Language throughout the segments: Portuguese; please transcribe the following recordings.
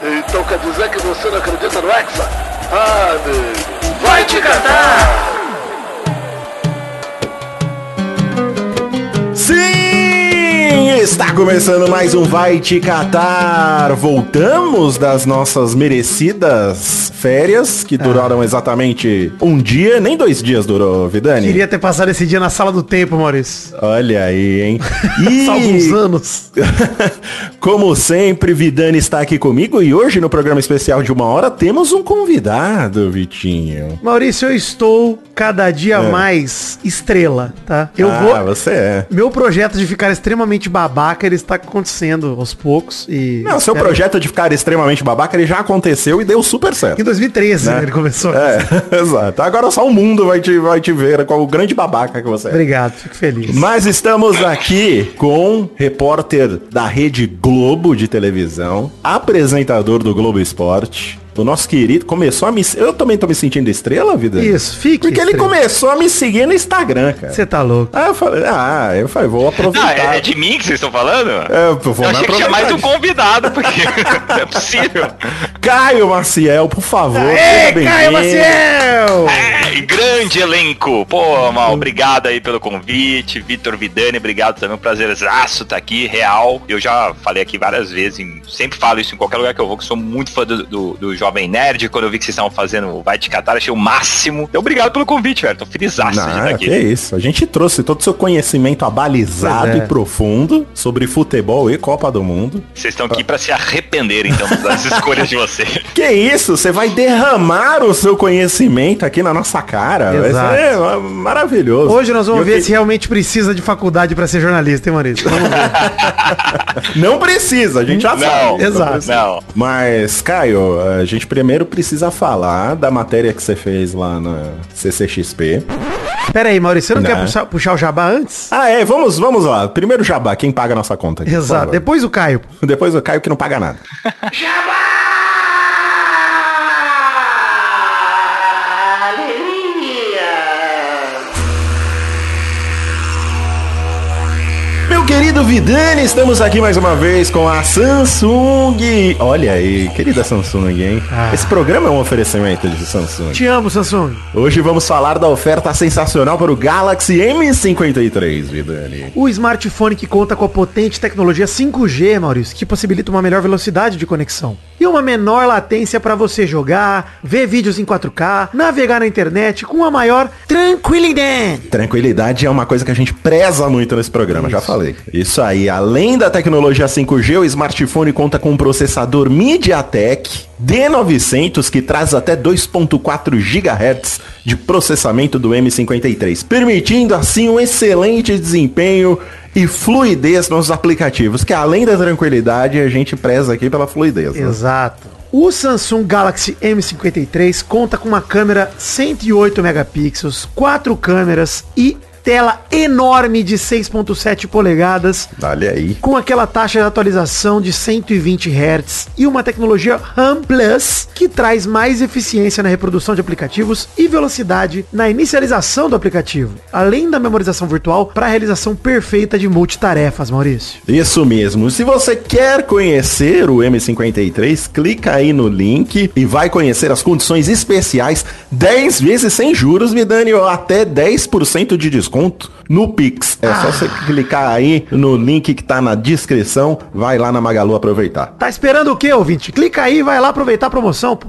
Então quer dizer que você não acredita no Hexa? Ah, amigo, vai te catar! Sim, está começando mais um Vai Te Catar. Voltamos das nossas merecidas férias, que duraram exatamente um dia, nem 2 dias durou, Vidani. Queria ter passado esse dia na sala do tempo, Maurício. Olha aí, hein? E... Salva uns anos. Como sempre, Vidani está aqui comigo e hoje no programa especial de 1 hora temos um convidado, Vitinho. Maurício, eu estou cada dia mais estrela, tá? Você é. Meu projeto de ficar extremamente babaca, ele está acontecendo aos poucos e... Não, seu projeto de ficar extremamente babaca, ele já aconteceu e deu super certo. Em 2013, né? Ele começou. Exato. Agora só o mundo vai te ver com o grande babaca que você é. Obrigado, fico feliz. Mas estamos aqui com repórter da Rede Globo de televisão, apresentador do Globo Esporte. O nosso querido começou a me... Eu também tô me sentindo estrela, vida? Isso, fique porque estrela. Ele começou a me seguir no Instagram, cara. Você tá louco. Eu falei, vou aproveitar. Ah, é de mim que vocês estão falando? Eu achei que tinha mais um convidado, porque não é possível. Caio Maciel, por favor. Aê, Caio Maciel! É, grande elenco. Pô, Mal, obrigado aí pelo convite. Vitor Vidani, obrigado também. Um prazerzaço tá aqui, real. Eu já falei aqui várias vezes, sempre falo isso em qualquer lugar que eu vou, que sou muito fã do Jovem Nerd. Quando eu vi que vocês estavam fazendo o Vai Te Catar, achei o máximo. Então, obrigado pelo convite, velho. Tô felizaço de estar aqui. Que isso. A gente trouxe todo o seu conhecimento abalizado e profundo sobre futebol e Copa do Mundo. Vocês estão aqui pra se arrepender, então, das escolhas de vocês. Que isso. Você vai derramar o seu conhecimento aqui na nossa cara. Exato. Vai ser maravilhoso. Hoje nós vamos ver se realmente precisa de faculdade pra ser jornalista, hein, Maurício? Vamos ver. Não precisa. A gente já sabe. Exato. Não. Mas, Caio... A gente primeiro precisa falar da matéria que você fez lá na CCXP. Pera aí, Maurício, você não quer puxar o jabá antes? Vamos lá. Primeiro o jabá, quem paga a nossa conta aqui. Exato, depois o Caio. Depois o Caio que não paga nada. Jabá! Querido Vidani, estamos aqui mais uma vez com a Samsung. Olha aí, querida Samsung, hein? Esse programa é um oferecimento de Samsung. Te amo, Samsung. Hoje vamos falar da oferta sensacional para o Galaxy M53, Vidani. O smartphone que conta com a potente tecnologia 5G, Maurício, que possibilita uma melhor velocidade de conexão e uma menor latência para você jogar, ver vídeos em 4K, navegar na internet com uma maior tranquilidade. Tranquilidade é uma coisa que a gente preza muito nesse programa, já falei. Isso aí, além da tecnologia 5G, o smartphone conta com um processador MediaTek D900 que traz até 2.4 GHz de processamento do M53, permitindo assim um excelente desempenho e fluidez nos aplicativos, que além da tranquilidade, a gente preza aqui pela fluidez. Né? Exato. O Samsung Galaxy M53 conta com uma câmera 108 megapixels, 4 câmeras e tela enorme de 6.7 polegadas. Olha aí. Com aquela taxa de atualização de 120 Hz e uma tecnologia RAM Plus que traz mais eficiência na reprodução de aplicativos e velocidade na inicialização do aplicativo, além da memorização virtual para a realização perfeita de multitarefas, Maurício. Isso mesmo. Se você quer conhecer o M53, clica aí no link e vai conhecer as condições especiais 10 vezes sem juros, me dane até 10% de desconto no Pix. Só você clicar aí no link que tá na descrição. Vai lá na Magalu aproveitar. Tá esperando o quê, ouvinte? Clica aí, vai lá aproveitar a promoção, pô.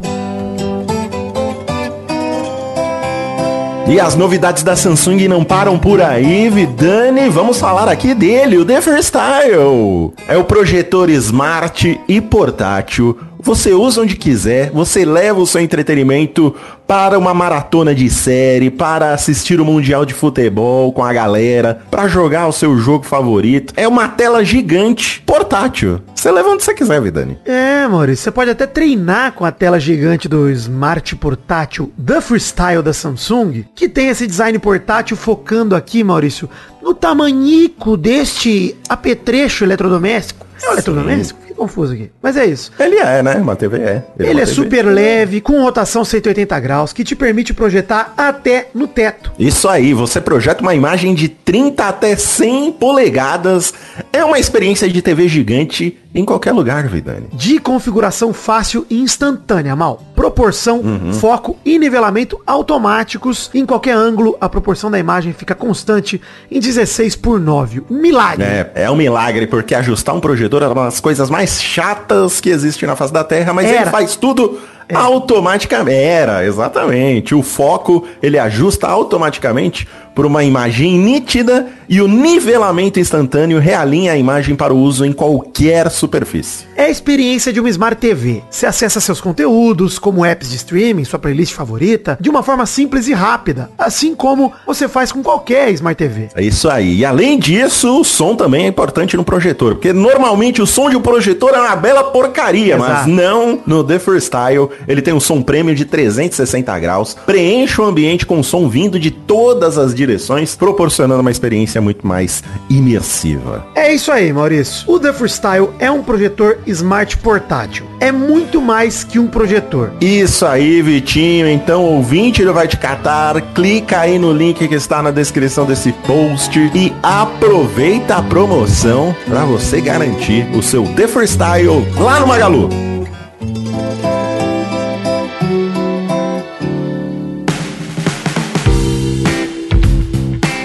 E as novidades da Samsung não param por aí, Vidani. Vamos falar aqui dele, o The Freestyle. É o projetor smart e portátil. Você usa onde quiser, você leva o seu entretenimento para uma maratona de série, para assistir o Mundial de Futebol com a galera, para jogar o seu jogo favorito. É uma tela gigante, portátil. Você leva onde você quiser, Vidani. É, Maurício, você pode até treinar com a tela gigante do smart portátil The Freestyle da Samsung, que tem esse design portátil focando aqui, Maurício, no tamanhico deste apetrecho eletrodoméstico. É um eletrodoméstico? Confuso aqui. Mas é isso. Ele é, né? Uma TV é. Ele é super leve, com rotação 180 graus. House, que te permite projetar até no teto. Isso aí, você projeta uma imagem de 30 até 100 polegadas. É uma experiência de TV gigante em qualquer lugar, Vidani. De configuração fácil e instantânea, Mal. Proporção, foco e nivelamento automáticos. Em qualquer ângulo, a proporção da imagem fica constante em 16:9. Milagre! É um milagre, porque ajustar um projetor é uma das coisas mais chatas que existe na face da Terra, mas ele faz tudo... automaticamente, exatamente. O foco, ele ajusta automaticamente por uma imagem nítida e o nivelamento instantâneo realinha a imagem para o uso em qualquer superfície. É a experiência de uma Smart TV. Você acessa seus conteúdos, como apps de streaming, sua playlist favorita, de uma forma simples e rápida, assim como você faz com qualquer Smart TV. É isso aí. E além disso, o som também é importante no projetor, porque normalmente o som de um projetor é uma bela porcaria, mas não no The Freestyle. Ele tem um som premium de 360 graus, preenche o ambiente com som vindo de todas as direções, proporcionando uma experiência muito mais imersiva. É isso aí, Maurício. O The Freestyle é um projetor smart portátil. É muito mais que um projetor. Isso aí, Vitinho. Então, ouvinte do Vai Te Catar, clica aí no link que está na descrição desse post e aproveita a promoção para você garantir o seu The Freestyle lá no Magalu.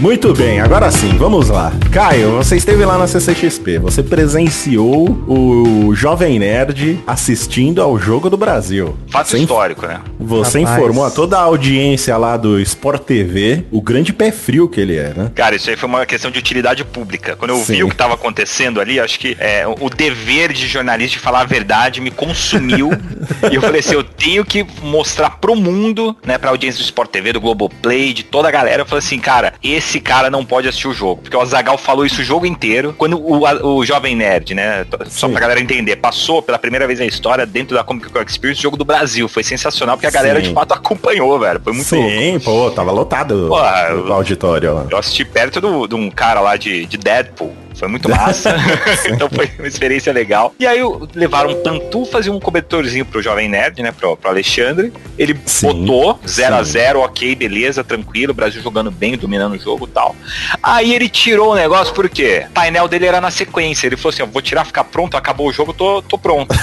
Muito bem, agora sim, vamos lá. Caio, você esteve lá na CCXP, você presenciou o Jovem Nerd assistindo ao Jogo do Brasil. Fato histórico, né? Você informou a toda a audiência lá do Sport TV o grande pé frio que ele é, né? Cara, isso aí foi uma questão de utilidade pública. Quando eu vi o que estava acontecendo ali, acho que o dever de jornalista de falar a verdade me consumiu. E eu falei assim, eu tenho que mostrar pro mundo, né, pra audiência do Sport TV, do Globoplay, de toda a galera. Eu falei assim, cara, esse cara não pode assistir o jogo, porque o Azaghal falou isso o jogo inteiro, quando o Jovem Nerd, né, só pra galera entender, passou pela primeira vez na história, dentro da Comic Con Experience, o Jogo do Brasil, foi sensacional, porque a galera de fato acompanhou, velho, foi muito louco. Sim, pô, tava lotado o auditório lá. Eu assisti perto de um cara lá de Deadpool. Foi muito massa, então foi uma experiência legal. E aí levaram pantufas e um cobertorzinho pro Jovem Nerd, né, pro Alexandre. Ele botou 0x0, ok, beleza, tranquilo, o Brasil jogando bem, dominando o jogo e tal. Aí ele tirou o negócio, por quê? O painel dele era na sequência, ele falou assim, ó, vou tirar, ficar pronto, acabou o jogo, tô pronto.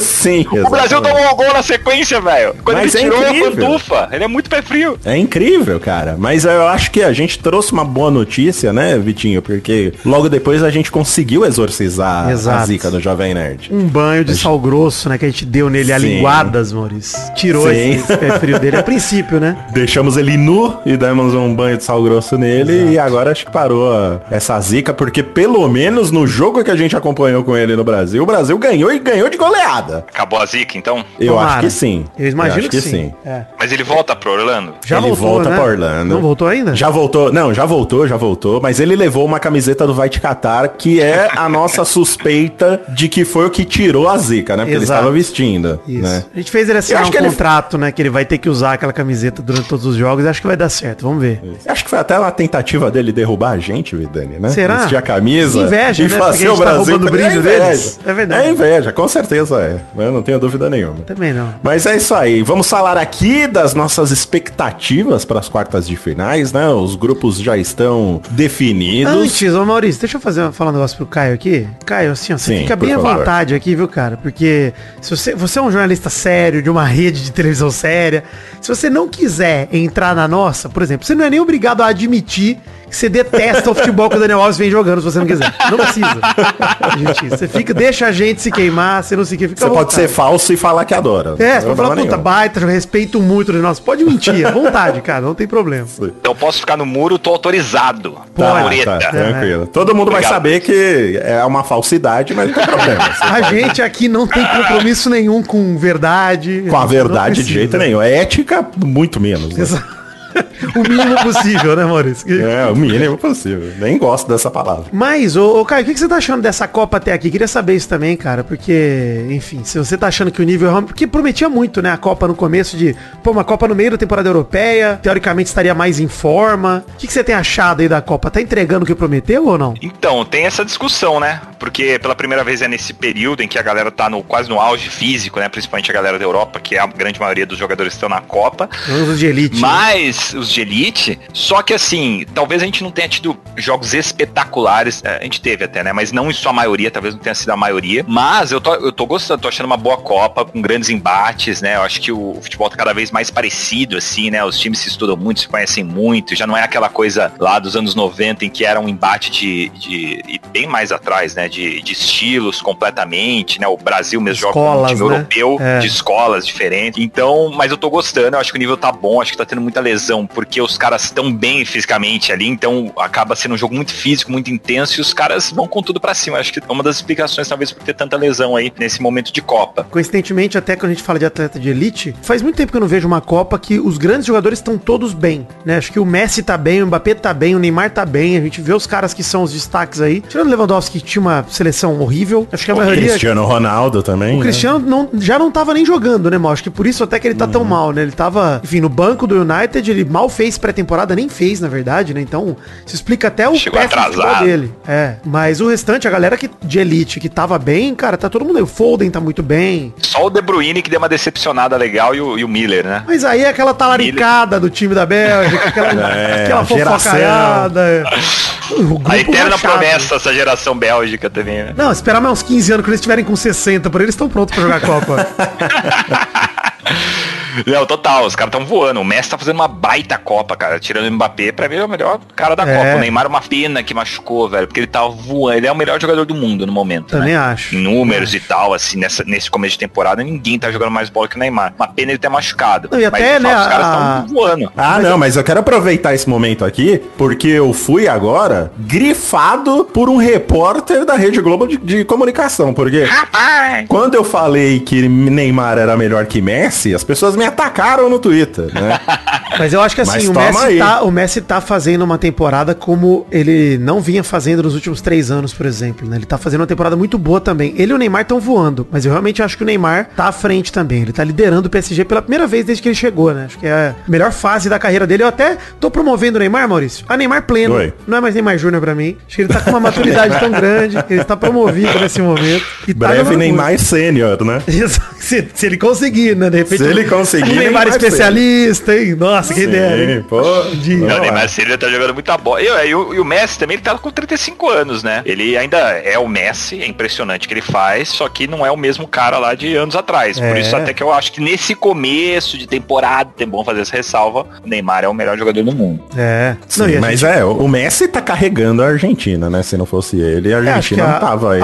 Sim, o Brasil tomou um gol na sequência, velho. Quando mas ele tirou a pantufa, ele é muito pé frio. É incrível, cara, mas eu acho que a gente trouxe uma boa notícia, né, Vitinho, porque logo depois a gente conseguiu exorcizar a zica do Jovem Nerd. Um banho de sal grosso, né, que a gente deu nele a linguadas, Maurício. Tirou esse pé frio dele a princípio, né? Deixamos ele nu e demos um banho de sal grosso nele. E agora acho que parou essa zica, porque pelo menos no jogo que a gente acompanhou com ele no Brasil, o Brasil ganhou e ganhou de goleada. Acabou a zica, então? Eu acho que sim. Eu imagino eu acho que sim. É. Mas ele volta pra Orlando? Ele volta né? pra Orlando. Não voltou ainda? Já voltou. Mas ele levou uma camiseta do Vai Te Catar, que é a nossa suspeita de que foi o que tirou a zica, né? Porque ele estava vestindo. Isso. Né? A gente fez ele assinar um contrato, né? Que ele vai ter que usar aquela camiseta durante todos os jogos. Acho que vai dar certo, vamos ver. Isso. Acho que foi até uma tentativa dele derrubar a gente, Vidani, né? Será? Vestir a camisa. Inveja, e né? fazer o Brasil. Tá brilho deles. É verdade. É inveja, com certeza é. Eu não tenho dúvida nenhuma. Também não. Mas é isso aí. Vamos falar aqui das nossas expectativas para as quartas de finais, né? Os grupos já estão definidos. Antes, ô Maurício, deixa eu falar um negócio pro Caio aqui. Caio, assim, ó, você fica bem à vontade aqui, viu, cara? Porque se você é um jornalista sério, de uma rede de televisão séria, se você não quiser entrar na nossa, por exemplo, você não é nem obrigado a admitir que você detesta o futebol que o Daniel Alves vem jogando, se você não quiser. Não precisa. Gente, você fica, deixa a gente se queimar, você não se queima. Você pode ser falso e falar que adora. Você pode falar, puta, baita, eu respeito muito o nosso. Pode mentir, à vontade, cara, não tem problema. Eu posso ficar no muro, tô autorizado. Tá, tranquilo. Todo mundo vai saber que é uma falsidade, mas não tem problema. A gente aqui não tem compromisso nenhum com verdade. Com a verdade de jeito nenhum. É ética, muito menos. Né? Exato. O mínimo possível, né, Maurício? É, o mínimo possível. Nem gosto dessa palavra. Mas, ô Caio, o que você tá achando dessa Copa até aqui? Queria saber isso também, cara, porque, enfim, se você tá achando que o nível... Porque prometia muito, né, a Copa no começo de... Pô, uma Copa no meio da temporada europeia, teoricamente estaria mais em forma. O que você tem achado aí da Copa? Tá entregando o que prometeu ou não? Então, tem essa discussão, né? Porque pela primeira vez é nesse período em que a galera tá quase no auge físico, né? Principalmente a galera da Europa, que a grande maioria dos jogadores estão na Copa. Os de elite. Mas, né? Os de elite. Só que assim, talvez a gente não tenha tido jogos espetaculares. A gente teve até, né? Mas não em sua maioria, talvez não tenha sido a maioria. Mas eu tô gostando, tô achando uma boa Copa, com grandes embates, né? Eu acho que o futebol tá cada vez mais parecido, assim, né? Os times se estudam muito, se conhecem muito. Já não é aquela coisa lá dos anos 90 em que era um embate de bem mais atrás, né? De estilos completamente, né? O Brasil mesmo joga um time europeu, de escolas diferentes. Então, mas eu tô gostando, eu acho que o nível tá bom, acho que tá tendo muita lesão, porque os caras estão bem fisicamente ali, então acaba sendo um jogo muito físico, muito intenso, e os caras vão com tudo pra cima. Eu acho que é uma das explicações, talvez, por ter tanta lesão aí nesse momento de Copa. Coincidentemente, até quando a gente fala de atleta de elite, faz muito tempo que eu não vejo uma Copa que os grandes jogadores estão todos bem, né? Acho que o Messi tá bem, o Mbappé tá bem, o Neymar tá bem, a gente vê os caras que são os destaques aí. Tirando o Lewandowski, que tinha uma seleção horrível. Acho que a maioria... O Cristiano Ronaldo também. O Cristiano já não tava nem jogando, né, Mau? Acho que por isso até que ele tá tão mal, né? Ele tava, enfim, no banco do United, ele mal fez pré-temporada, nem fez, na verdade, né? Então, se explica até o pé dele. É, mas o restante, a galera de elite que tava bem, cara, tá todo mundo aí. O Foden tá muito bem. Só o De Bruyne que deu uma decepcionada legal e o Miller, né? Mas aí é aquela talaricada do time da Bélgica, aquela fofocaiada. A eterna promessa, essa geração bélgica também, né? Não, esperar mais uns 15 anos, quando eles estiverem com 60, por eles estão prontos pra jogar a Copa. Não, total, os caras estão voando. O Messi tá fazendo uma baita Copa, cara. Tirando o Mbappé, pra mim é o melhor cara da Copa. O Neymar é uma pena que machucou, velho, porque ele tá voando. Ele é o melhor jogador do mundo no momento. Também, né? Acho. Em números e tal, assim, nesse começo de temporada, ninguém tá jogando mais bola que o Neymar. Uma pena ele ter machucado. E mas até, né, os caras estão voando. Ah, não, mas eu quero aproveitar esse momento aqui, porque eu fui agora grifado por um repórter da Rede Globo de comunicação, porque quando eu falei que Neymar era melhor que Messi, as pessoas me atacaram no Twitter, né? Mas eu acho que assim, o Messi tá fazendo uma temporada como ele não vinha fazendo nos últimos 3 anos, por exemplo, né? Ele tá fazendo uma temporada muito boa também. Ele e o Neymar estão voando, mas eu realmente acho que o Neymar tá à frente também. Ele tá liderando o PSG pela primeira vez desde que ele chegou, né? Acho que é a melhor fase da carreira dele. Eu até tô promovendo o Neymar, Maurício. A Neymar pleno. Oi. Não é mais Neymar Júnior pra mim. Acho que ele tá com uma maturidade tão grande, ele tá promovido nesse momento. E breve tá Neymar sênior, né? se ele conseguir, né? De repente... Se ele conseguir. O Neymar especialista, hein? Nossa, que ideia, hein? Pô, não, o Neymar Sênior tá jogando muita bola. E o Messi também, ele tá com 35 anos, né? Ele ainda é o Messi, é impressionante o que ele faz, só que não é o mesmo cara lá de anos atrás. Por isso até que eu acho que nesse começo de temporada, é bom fazer essa ressalva, o Neymar é o melhor jogador do mundo. É. Sim, não, mas gente... o Messi tá carregando a Argentina, né? Se não fosse ele, a Argentina não tava aí.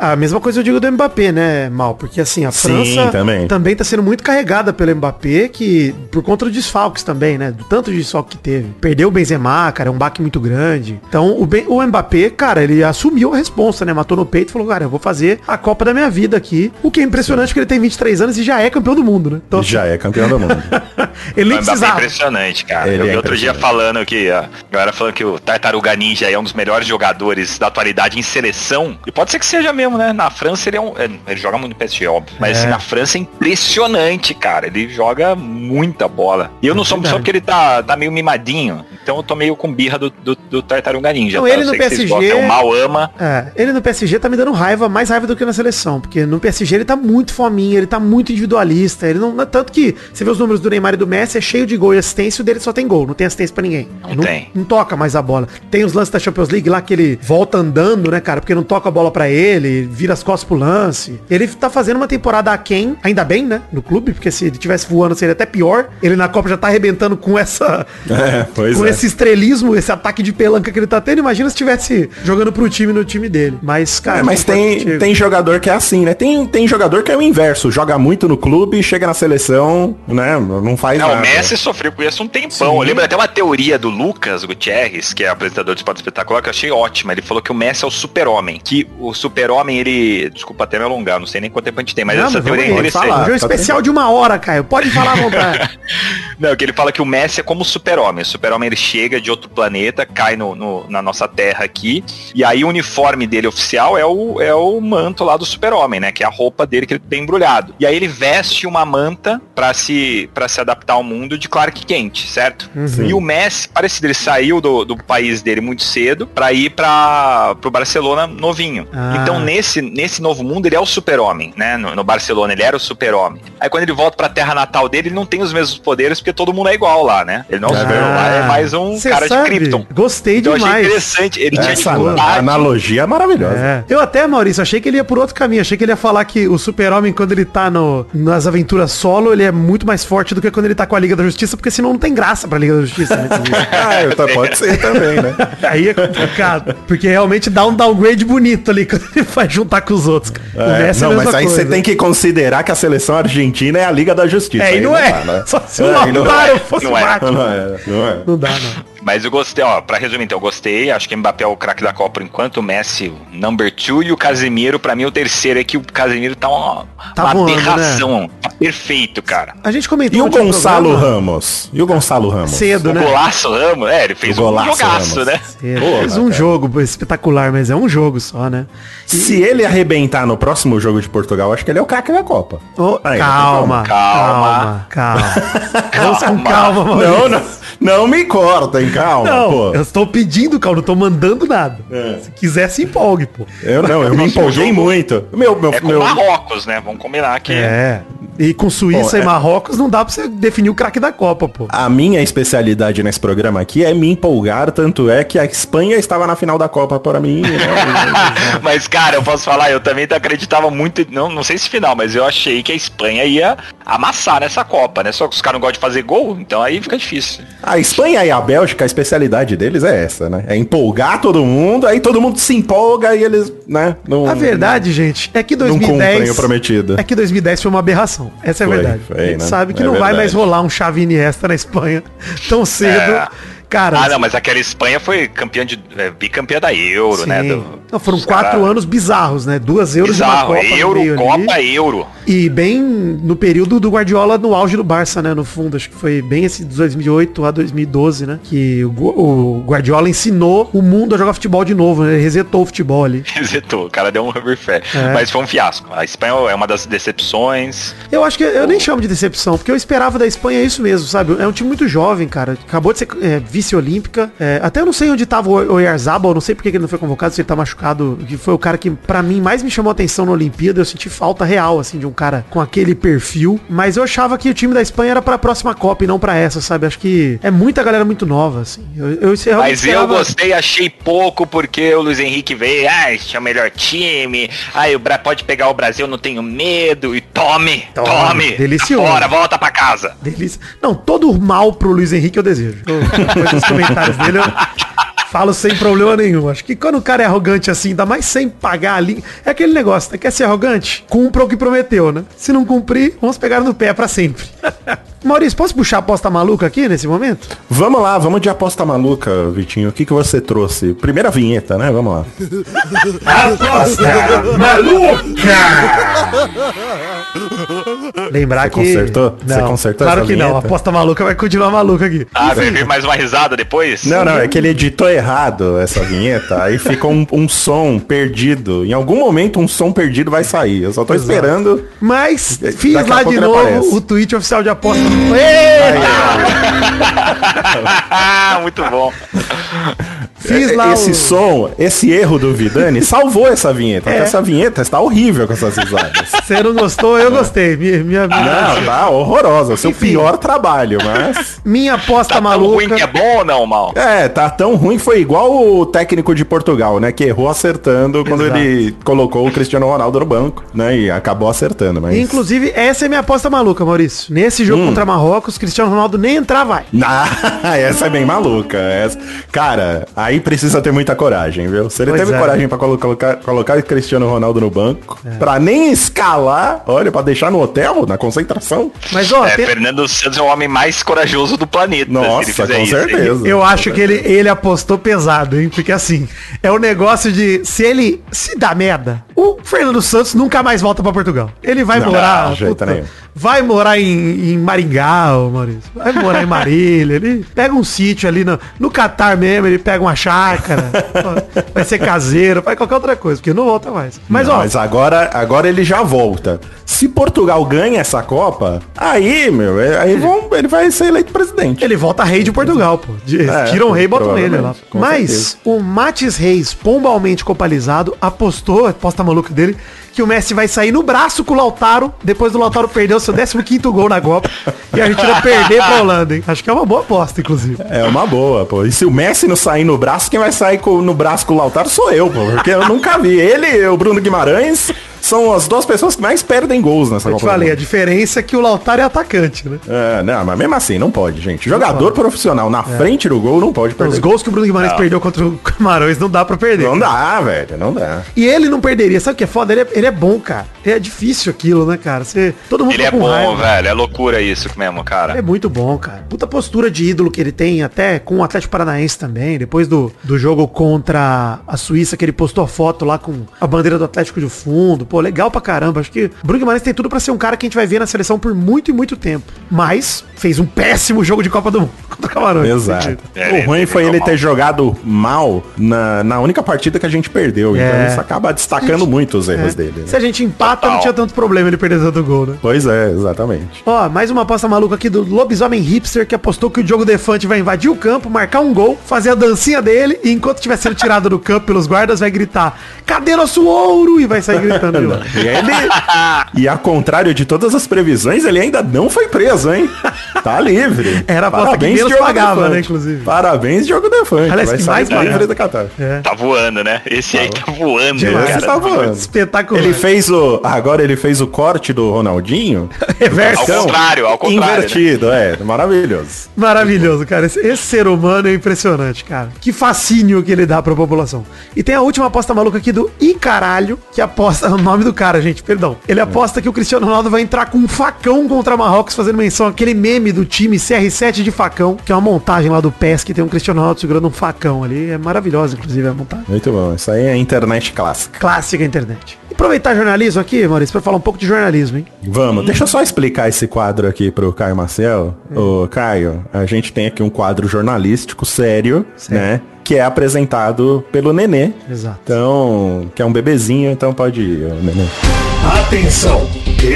A mesma coisa eu digo do Mbappé, né, Mal? Porque assim, a França também tá sendo muito carregada pelo Mbappé, que por conta dos desfalques também, né? Do tanto de desfalque que teve. Perdeu o Benzema, cara, é um baque muito grande. Então, o Mbappé, cara, ele assumiu a responsa, né? Matou no peito e falou, cara, eu vou fazer a Copa da minha vida aqui. O que é impressionante, porque ele tem 23 anos e já é campeão do mundo, né? Então, já é campeão do mundo. Ele nem precisava. É impressionante, cara. Eu vi outro dia falando que a galera falando que o Tartaruga Ninja é um dos melhores jogadores da atualidade em seleção. E pode ser que seja mesmo, né? Na França ele é um... Ele joga muito no PSG, óbvio. Mas assim, na França é impressionante, cara, ele joga muita bola. E eu não sou muito só porque ele tá meio mimadinho, então eu tô meio com birra do Tartaruga Ninja. Então, tá? Ele no PSG... O Mal ama. É, ele no PSG tá me dando raiva, mais raiva do que na seleção, porque no PSG ele tá muito fominha, ele tá muito individualista, ele não... Tanto que você vê os números do Neymar e do Messi, é cheio de gol e assistência, o dele só tem gol, não tem assistência pra ninguém. Não toca mais a bola. Tem os lances da Champions League lá que ele volta andando, né, cara, porque não toca a bola pra ele, vira as costas pro lance. Ele tá fazendo uma temporada aquém, ainda bem, né, no clube, porque se ele tivesse voando seria até pior. Ele na Copa já tá arrebentando com esse estrelismo, esse ataque de pelanca que ele tá tendo. Imagina se estivesse jogando pro time no time dele. Mas, cara... mas tem jogador que é assim, né? Tem jogador que é o inverso. Joga muito no clube, chega na seleção, né? Não faz nada. O Messi sofreu com isso um tempão. Sim. Eu lembro até uma teoria do Lucas Gutierrez, que é apresentador do Sport Espetacular, que eu achei ótima. Ele falou que o Messi é o super-homem. Que o super-homem, ele... Desculpa até me alongar, não sei nem quanto tempo a gente tem, mas essa teoria é interessante. Um especial de uma hora, Caio. Pode falar à vontade. Não, que ele fala que o Messi é como super-homem. O super-homem, ele chega de outro planeta, cai na nossa terra aqui, e aí o uniforme dele oficial é o manto lá do super-homem, né? Que é a roupa dele que ele tem embrulhado. E aí ele veste uma manta pra se adaptar ao mundo de Clark Kent, certo? Uhum. E o Messi, parece que ele saiu do país dele muito cedo pra ir pro Barcelona novinho. Ah. Então, nesse novo mundo, ele é o super-homem, né? No Barcelona, ele era o super-homem. Aí, quando ele volta pra terra natal dele, ele não tem os mesmos poderes, porque todo mundo é igual lá, né? Ele não é o super-homem lá, é mais um cara de Krypton. Gostei então, demais. Eu achei interessante. Ele tinha dificuldade. A analogia é maravilhosa. É. Eu até, Maurício, achei que ele ia por outro caminho. Achei que ele ia falar que o super-homem, quando ele tá nas aventuras solo, ele é muito mais forte do que quando ele tá com a Liga da Justiça, porque senão não tem graça pra Liga da Justiça. Né? Pode ser também, né? Aí é complicado, porque realmente dá um downgrade bonito ali quando ele vai juntar com os outros. É, o Messi não, é a mesma mas aí coisa. Você tem que considerar que a seleção argentina é a Liga da Justiça. É, e não é. Dá, né? Só se o Lautaro fosse máquina. Não dá, não. Mas eu gostei, ó, pra resumir, então, eu gostei. Acho que o Mbappé é o craque da Copa por enquanto, o Messi o number two e o Casemiro, pra mim, o terceiro é que o Casemiro tá uma aberração, né? Tá perfeito, cara. A gente comentou. E o Gonçalo Ramos? E o Gonçalo Ramos? Cedo, né? O Golaço Ramos, ele fez um jogaço, né? Fez um jogo espetacular, mas é um jogo só, né? E... se ele arrebentar no próximo jogo de Portugal, acho que ele é o craque da Copa. Oh, calma. Vamos com calma, Maurício. Não me corta, hein? Calma, não, pô. Eu estou pedindo, calma, não estou mandando nada. É. Se quiser, se empolgue, pô. Eu me empolguei muito. Com Marrocos, né? Vamos combinar aqui. É. E com Suíça e Marrocos não dá pra você definir o craque da Copa, pô. A minha especialidade nesse programa aqui é me empolgar, tanto é que a Espanha estava na final da Copa para mim. Né? Mas, cara, eu posso falar, eu também acreditava muito, não sei se final, mas eu achei que a Espanha ia amassar nessa Copa, né? Só que os caras não gostam de fazer gol, então aí fica difícil. A Espanha e a Bélgica, a especialidade deles é essa, né? É empolgar todo mundo, aí todo mundo se empolga e eles, né? A verdade, gente, é que 2010... não cumprem o prometido. É que 2010 foi uma aberração. Essa é a verdade. A gente sabe que não vai mais rolar um Xavi Iniesta na Espanha tão cedo. É. Cara, não, mas aquela Espanha foi bicampeã da Euro, sim, né? Foram 4 anos bizarros, né? 2 euros e uma Copa. Euro, Copa, ali. Euro. E bem no período do Guardiola no auge do Barça, né? No fundo, acho que foi bem esse de 2008 a 2012, né? Que o Guardiola ensinou o mundo a jogar futebol de novo, né? Ele resetou o futebol ali. Resetou, o cara deu um overfé. Mas foi um fiasco. A Espanha é uma das decepções. Eu acho que eu nem chamo de decepção, porque eu esperava da Espanha isso mesmo, sabe? É um time muito jovem, cara. Acabou de ser... vice-olímpica. Até eu não sei onde tava o Oyarzabal, não sei porque ele não foi convocado, se ele tá machucado, que foi o cara que, pra mim, mais me chamou a atenção na Olimpíada. Eu senti falta real, assim, de um cara com aquele perfil. Mas eu achava que o time da Espanha era pra próxima Copa e não pra essa, sabe? Acho que é muita galera muito nova, assim. Eu gostei, achei pouco, porque o Luiz Henrique veio, este é o melhor time, pode pegar o Brasil, não tenho medo, e tome! Delicioso. Tá fora, volta pra casa. Delícia. Não, todo mal pro Luiz Henrique eu desejo. Os comentários dele eu falo sem problema nenhum. Acho que quando o cara é arrogante assim, ainda mais sem pagar a língua, é aquele negócio, né? Quer ser arrogante? Cumpra o que prometeu, né? Se não cumprir, vamos pegar no pé pra sempre. Maurício, posso puxar a aposta maluca aqui nesse momento? Vamos lá, vamos de aposta maluca, Vitinho. O que você trouxe? Primeira vinheta, né? Vamos lá. Aposta maluca! Lembrar você que... consertou? Não, você consertou? Claro que vinheta? Não, a aposta maluca vai continuar maluca aqui. Vai vir mais uma risada depois? Não, é que ele editou errado essa vinheta, aí fica um som perdido. Em algum momento um som perdido vai sair, eu só tô esperando. Mas fiz lá de novo aparece. O tweet oficial de aposta. Muito bom. Fiz lá esse som, esse erro do Vidani salvou essa vinheta. Essa vinheta está horrível com essas risadas. Você não gostou? Eu gostei. Não, tá horrorosa. Seu pior trabalho, mas... minha aposta tá maluca. Tão ruim que é bom ou não, Mal? Tá tão ruim que foi igual o técnico de Portugal, né? Que errou acertando quando ele colocou o Cristiano Ronaldo no banco, né? E acabou acertando, mas... inclusive, essa é minha aposta maluca, Maurício. Nesse jogo contra Marrocos, Cristiano Ronaldo nem entrar vai. Essa é bem maluca. Cara, aí precisa ter muita coragem, viu? Se ele teve coragem pra colocar o Cristiano Ronaldo no banco, pra nem escalar, olha, pra deixar no hotel, na concentração. Mas, ó, Fernando Santos é o homem mais corajoso do planeta. Nossa, se ele com certeza. Isso, eu acho que ele apostou pesado, hein? Porque, assim, é o negócio de, se ele se dá merda, o Fernando Santos nunca mais volta pra Portugal. Ele vai morar... Vai morar em Maringá, Maurício. Vai morar em Marília. Ele pega um sítio ali no Catar mesmo, ele pega uma chácara. Vai ser caseiro, vai qualquer outra coisa, porque não volta mais. Mas, não, ó, mas agora ele já volta. Se Portugal ganha essa Copa, aí, meu, aí ele vai ser eleito presidente. Ele volta rei de Portugal, pô. Tiram o rei e botam ele lá. Mas o Matis Reis, pombalmente copalizado, apostou, aposta maluca dele, que o Messi vai sair no braço com o Lautaro, depois do Lautaro perder o seu 15º gol na Copa, e a Argentina perder pra Holanda, hein? Acho que é uma boa aposta, inclusive. É uma boa, pô. E se o Messi não sair no braço, quem vai sair no braço com o Lautaro sou eu, pô. Porque eu nunca vi. Ele e o Bruno Guimarães são as duas pessoas que mais perdem gols nessa Copa. Eu te falei, a diferença é que o Lautaro é atacante, né? É, não, mas mesmo assim, não pode, gente. Jogador profissional na frente do gol não pode perder. Os gols que o Bruno Guimarães perdeu contra o Camarões não dá pra perder. Não dá, velho, não dá. E ele não perderia. Sabe o que é foda? Ele é bom, cara. É difícil aquilo, né, cara? Todo mundo ele é bom, raiva, velho. É loucura isso mesmo, cara. É muito bom, cara. Puta postura de ídolo que ele tem, até com o Atlético Paranaense também. Depois do jogo contra a Suíça, que ele postou a foto lá com a bandeira do Atlético de fundo. Pô, legal pra caramba. Acho que Bruno Guimarães tem tudo pra ser um cara que a gente vai ver na seleção por muito e muito tempo. Mas fez um péssimo jogo de Copa do Mundo contra o Camarões. Exato. O ruim foi ele ter jogado mal na única partida que a gente perdeu. Então isso acaba destacando muito os erros dele. Né? Se a gente empata, não tinha tanto problema ele perder tanto gol, né? Pois é, exatamente. Ó, mais uma aposta maluca aqui do Lobisomem Hipster, que apostou que o Diogo Defante vai invadir o campo, marcar um gol, fazer a dancinha dele e enquanto estiver sendo tirado do campo pelos guardas, vai gritar: cadê nosso ouro? E vai sair gritando. E ao contrário de todas as previsões, ele ainda não foi preso, hein? Tá livre. Era a aposta que menos pagava, né, inclusive. Parabéns, Diogo Defante. Aliás, vai que mais livre do Catar. É. Tá voando, né? Esse aí tá voando, cara. Tá voando. Espetacular. Agora ele fez o corte do Ronaldinho. Reversão. Ao contrário. Invertido, né? Maravilhoso. Maravilhoso, cara. Esse ser humano é impressionante, cara. Que fascínio que ele dá pra população. E tem a última aposta maluca aqui do Icaralho, que aposta... O nome do cara, gente, perdão. Ele aposta que o Cristiano Ronaldo vai entrar com um facão contra Marrocos, fazendo menção àquele meme do time CR7 de facão, que é uma montagem lá do PES, que tem um Cristiano Ronaldo segurando um facão ali. É maravilhosa, inclusive, a montagem. Muito bom. Isso aí é internet clássica. Clássica internet. Aproveitar jornalismo aqui, Maurício, pra falar um pouco de jornalismo, hein? Vamos. Deixa eu só explicar esse quadro aqui pro Caio Marcel. Ô, Caio, a gente tem aqui um quadro jornalístico sério, né? Que é apresentado pelo Nenê. Exato. Então, que é um bebezinho, então pode ir, Nenê. Atenção,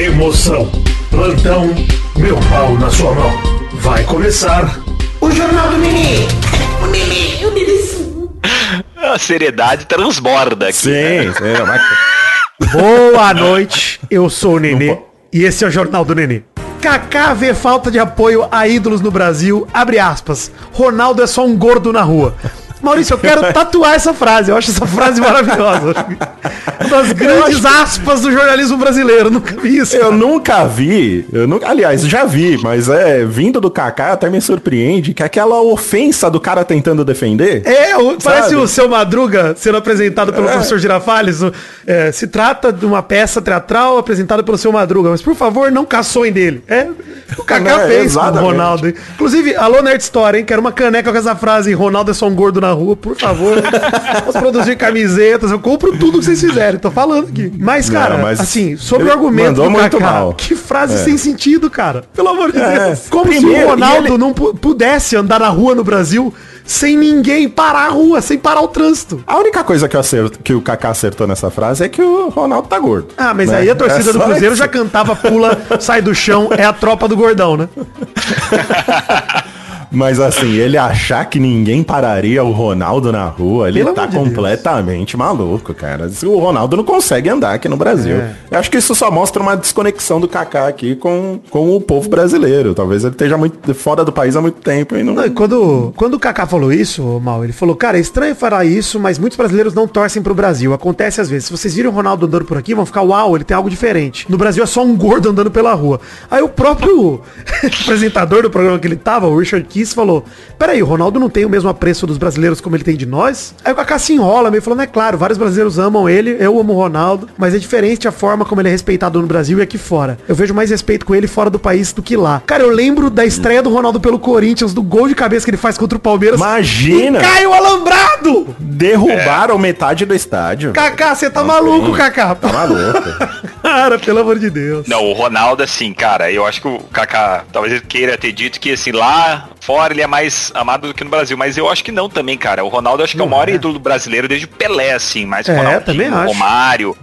emoção, plantão, meu pau na sua mão. Vai começar o Jornal do Nenê. O Nenê. A seriedade transborda aqui. Sim, né? Boa noite, eu sou o Nenê e esse é o Jornal do Nenê. Kaká vê falta de apoio a ídolos no Brasil, abre aspas, Ronaldo é só um gordo na rua. Maurício, eu quero tatuar essa frase. Eu acho essa frase maravilhosa. Uma das grandes aspas do jornalismo brasileiro. Nunca vi isso. Cara. Eu nunca vi. Aliás, já vi, mas vindo do Kaká até me surpreende que aquela ofensa do cara tentando defender. Parece o Seu Madruga sendo apresentado pelo professor Girafales. Se trata de uma peça teatral apresentada pelo Seu Madruga, mas por favor, não caçoem dele. O Kaká fez exatamente. Com o Ronaldo. Inclusive, alô Nerd Story, hein? Quero uma caneca com essa frase, Ronaldo é só um gordo na rua, por favor. Nós produzir camisetas, eu compro tudo que vocês fizerem, tô falando aqui. Mas, cara, assim, sobre o argumento do Kaká, que frase sem sentido, cara. Pelo amor de Deus. Como se o Ronaldo não pudesse andar na rua no Brasil sem ninguém parar a rua, sem parar o trânsito. A única coisa que o Kaká acertou nessa frase é que o Ronaldo tá gordo. Ah, mas aí a torcida do Cruzeiro já cantava pula, sai do chão, é a tropa do gordão, né? Mas assim, ele achar que ninguém pararia o Ronaldo na rua, ele tá completamente maluco, cara. O Ronaldo não consegue andar aqui no Brasil. Eu acho que isso só mostra uma desconexão do Kaká aqui com o povo brasileiro. Talvez ele esteja muito fora do país há muito tempo. E não... Quando o Kaká falou isso, Mal, ele falou, cara, é estranho falar isso, mas muitos brasileiros não torcem pro Brasil. Acontece às vezes. Se vocês viram o Ronaldo andando por aqui, vão ficar, uau, ele tem algo diferente. No Brasil é só um gordo andando pela rua. Aí o próprio apresentador do programa que ele tava, o Richard Kiss, falou, peraí, o Ronaldo não tem o mesmo apreço dos brasileiros como ele tem de nós? Aí o Kaká se enrola, meio falando, é claro, vários brasileiros amam ele, eu amo o Ronaldo, mas é diferente a forma como ele é respeitado no Brasil e aqui fora. Eu vejo mais respeito com ele fora do país do que lá. Cara, eu lembro da estreia do Ronaldo pelo Corinthians, do gol de cabeça que ele faz contra o Palmeiras. Imagina! Caiu alambrado! Derrubaram metade do estádio. Kaká, você tá maluco, Kaká. Tá maluco. Cara, pelo amor de Deus. Não, o Ronaldo, assim, cara, eu acho que o Kaká, talvez ele queira ter dito que, assim, lá fora ele é mais amado do que no Brasil, mas eu acho que não também, cara. O Ronaldo, acho que é o maior ídolo brasileiro desde o Pelé, assim, mas o Romário,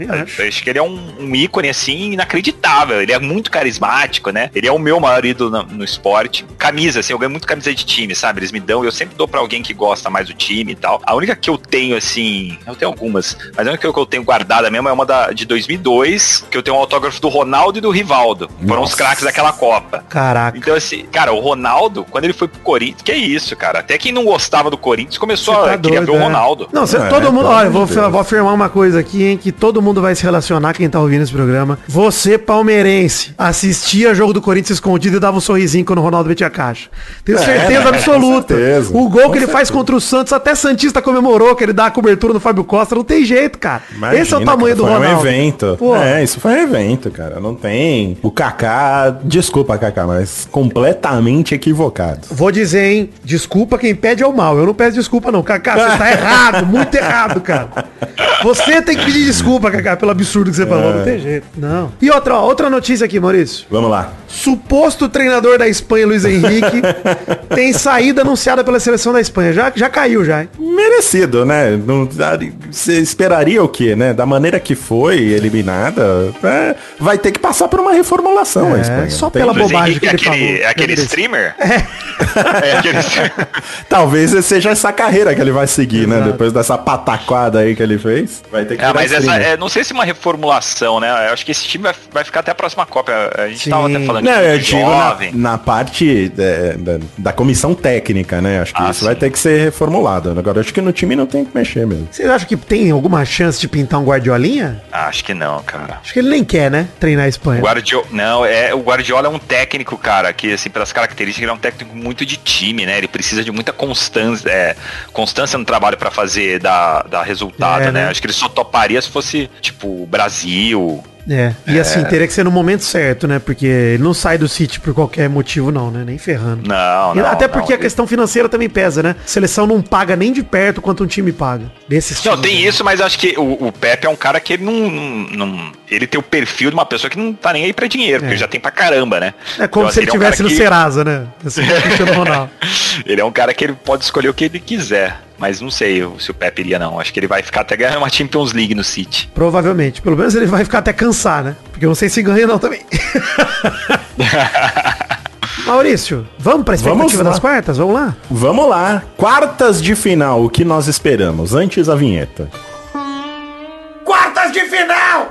acho que ele é um ícone, assim, inacreditável. Ele é muito carismático, né? Ele é o meu maior ídolo no esporte. Camisa, assim, eu ganho muito camisa de time, sabe? Eles me dão, eu sempre dou pra alguém que gosta mais do time e tal. A única que eu tenho, assim, eu tenho algumas, mas a única que eu tenho guardada mesmo é uma de 2002, que eu tenho um autógrafo do Ronaldo e do Rivaldo. Foram os craques daquela Copa. Caraca. Então, assim, cara, o Ronaldo, quando ele foi pro Corinthians, que é isso, cara. Até quem não gostava do Corinthians começou a querer ver o Ronaldo. Não, todo mundo... Olha, vou afirmar uma coisa aqui, hein, que todo mundo vai se relacionar, quem tá ouvindo esse programa. Você, palmeirense, assistia jogo do Corinthians escondido e dava um sorrisinho quando o Ronaldo metia a caixa. Tenho certeza absoluta. Certeza. O gol que ele faz contra o Santos, até Santista comemorou que ele dá a cobertura no Fábio Costa. Não tem jeito, cara. Imagina, esse é o tamanho do Ronaldo. Foi um evento. Pô. É, isso foi um evento, cara. Não tem... O Kaká... Desculpa, Kaká, mas completamente equivocado. Vou dizer, hein? Desculpa quem pede é o mal. Eu não peço desculpa, não. Kaká, você tá errado. Muito errado, cara. Você tem que pedir desculpa, Kaká, pelo absurdo que você falou. Não tem jeito. Não. E outra notícia aqui, Maurício. Vamos lá. Suposto treinador da Espanha, Luiz Henrique, tem saída anunciada pela seleção da Espanha. Já caiu, já, hein? Merecido, né? Você esperaria o quê, né? Da maneira que foi eliminada, vai ter que passar por uma reformulação. A Espanha. Só pela bobagem que ele falou. É aquele streamer? É aquele streamer. Talvez seja essa carreira que ele vai seguir, né? Depois dessa pataquada aí que ele fez. Vai ter que mas não sei se uma reformulação, né? Eu acho que esse time vai ficar até a próxima Copa. A gente tava até falando de jovem. Na parte da comissão técnica, né? Acho que isso vai ter que ser reformulado. Agora, acho que no time não tem que mexer mesmo. Vocês acham que tem alguma chance de pintar um Guardiolinha? Acho que não, cara. Acho que ele nem quer, né? Treinar a Espanha. O Guardiola é um técnico, cara, que, assim, pelas características, ele é um técnico muito de time, né? Ele precisa de muita constância no trabalho pra fazer dar resultado, né? Acho que ele só toparia se fosse, tipo, Brasil... E assim, teria que ser no momento certo, né? Porque ele não sai do City por qualquer motivo, não, né? Nem ferrando. Não. Até porque a questão financeira também pesa, né? A seleção não paga nem de perto quanto um time paga. Isso, mas acho que o Pepe é um cara que ele não... Ele tem o perfil de uma pessoa que não tá nem aí pra dinheiro, porque já tem pra caramba, né? É como se ele tivesse no Serasa, né? Assim, ele é um cara que ele pode escolher o que ele quiser. Mas não sei se o Pepe iria, não. Acho que ele vai ficar até ganhar uma Champions League no City. Provavelmente. Pelo menos ele vai ficar até cansar, né? Porque eu não sei se ganha, não, também. Maurício, vamos para a expectativa das quartas? Vamos lá? Vamos lá. Quartas de final, o que nós esperamos? Antes a vinheta. Quartas de final!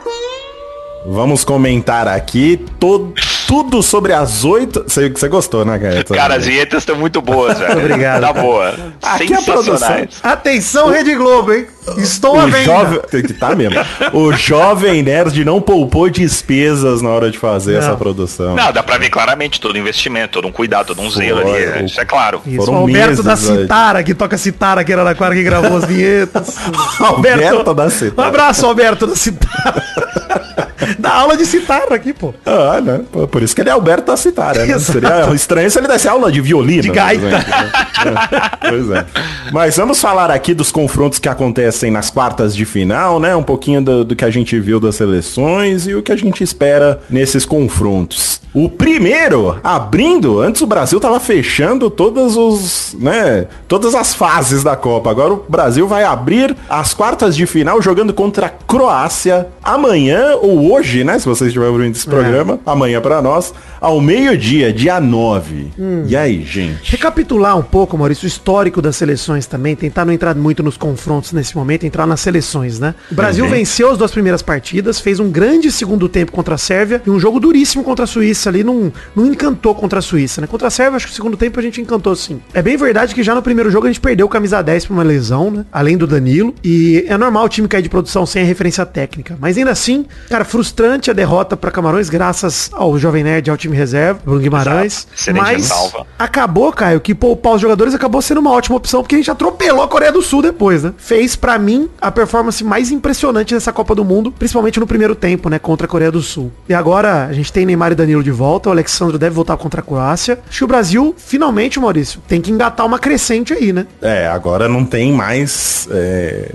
Vamos comentar aqui tudo sobre as 8... Você gostou, né, cara? Cara, as vinhetas estão muito boas, velho. Obrigado. Tá boa. Aqui a produção. Atenção, Rede Globo, hein? Estou à venda. Tá mesmo. O Jovem Nerd não poupou despesas na hora de fazer essa produção. Não, dá pra ver claramente todo o investimento, todo um cuidado, todo um zelo ali. Isso é claro. Isso, o Alberto da Citara, que toca Citara aqui na Araraquara, que gravou as vinhetas. Alberto da Citara. Um abraço, Alberto da Citara. Dá aula de Citara aqui, pô. Ah, né? Por isso que ele é Alberto da Citara, né? Seria estranho se ele desse aula de violino. De gaita. Pois é. Mas vamos falar aqui dos confrontos que acontecem nas quartas de final, né? Um pouquinho do que a gente viu das seleções e o que a gente espera nesses confrontos. O primeiro, abrindo, antes o Brasil tava fechando todas as fases da Copa. Agora o Brasil vai abrir as quartas de final jogando contra a Croácia amanhã ou hoje, né? Se vocês estiverem ouvindo esse programa, amanhã pra nós, ao meio-dia, dia 9. E aí, gente? Recapitular um pouco, Maurício, o histórico das seleções também, tentar não entrar muito nos confrontos nesse momento, entrar nas seleções, né? O Brasil venceu as duas primeiras partidas, fez um grande segundo tempo contra a Sérvia e um jogo duríssimo contra a Suíça ali, não encantou contra a Suíça, né? Contra a Sérvia, acho que o segundo tempo a gente encantou, sim. É bem verdade que já no primeiro jogo a gente perdeu o camisa 10 por uma lesão, né? Além do Danilo, e é normal o time cair de produção sem a referência técnica, mas ainda assim, cara, frustrante a derrota pra Camarões, graças ao Jovem Nerd e ao time reserva, Bruno Guimarães. Mas acabou, Caio, que poupar os jogadores acabou sendo uma ótima opção, porque a gente atropelou a Coreia do Sul depois, né? Fez, pra mim, a performance mais impressionante dessa Copa do Mundo, principalmente no primeiro tempo, né? Contra a Coreia do Sul. E agora a gente tem Neymar e Danilo de de volta, o Alexandre deve voltar contra a Croácia. Acho que o Brasil, finalmente, Maurício, tem que engatar uma crescente aí, né? É, agora não tem mais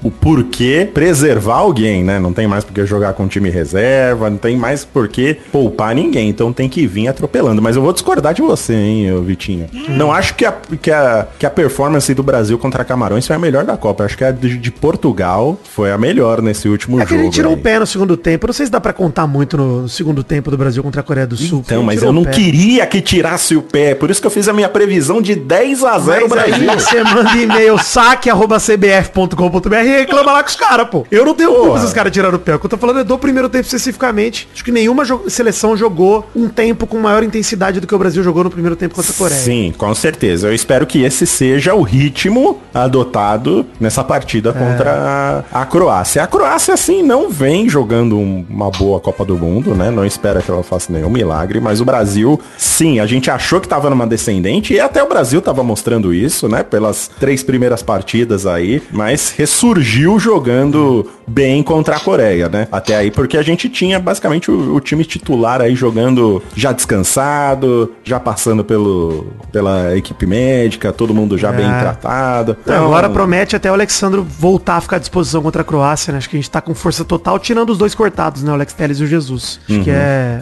o porquê preservar alguém, né? Não tem mais porque jogar com time reserva, não tem mais porquê poupar ninguém, então tem que vir atropelando. Mas eu vou discordar de você, hein, Vitinho. Não acho que a performance do Brasil contra Camarões foi a melhor da Copa. Eu acho que a de Portugal foi a melhor nesse último jogo. É que ele tirou o pé no segundo tempo. Eu não sei se dá pra contar muito no segundo tempo do Brasil contra a Coreia do Sul. Então, mas eu não queria que tirasse o pé. Por isso que eu fiz a minha previsão de 10-0 Brasil. Aí você manda e-mail saque@cbf.com.br e reclama lá com os caras, pô. Eu não tenho culpa se os caras tiraram o pé. O que eu tô falando é do primeiro tempo especificamente. Acho que nenhuma seleção jogou um tempo com maior intensidade do que o Brasil jogou no primeiro tempo contra a Coreia. Sim, com certeza. Eu espero que esse seja o ritmo adotado nessa partida contra a Croácia. A Croácia, assim, não vem jogando uma boa Copa do Mundo, né? Não espera que ela faça nenhum milagre, mas o Brasil, sim, a gente achou que tava numa descendente e até o Brasil tava mostrando isso, né? Pelas 3 primeiras partidas aí, mas ressurgiu jogando bem contra a Coreia, né? Até aí, porque a gente tinha basicamente o time titular aí jogando já descansado, já passando pela equipe médica, todo mundo já bem tratado. Então, agora promete até o Alexandre voltar a ficar à disposição contra a Croácia, né? Acho que a gente tá com força total, tirando os dois cortados, né? O Alex Telles e o Jesus. Acho que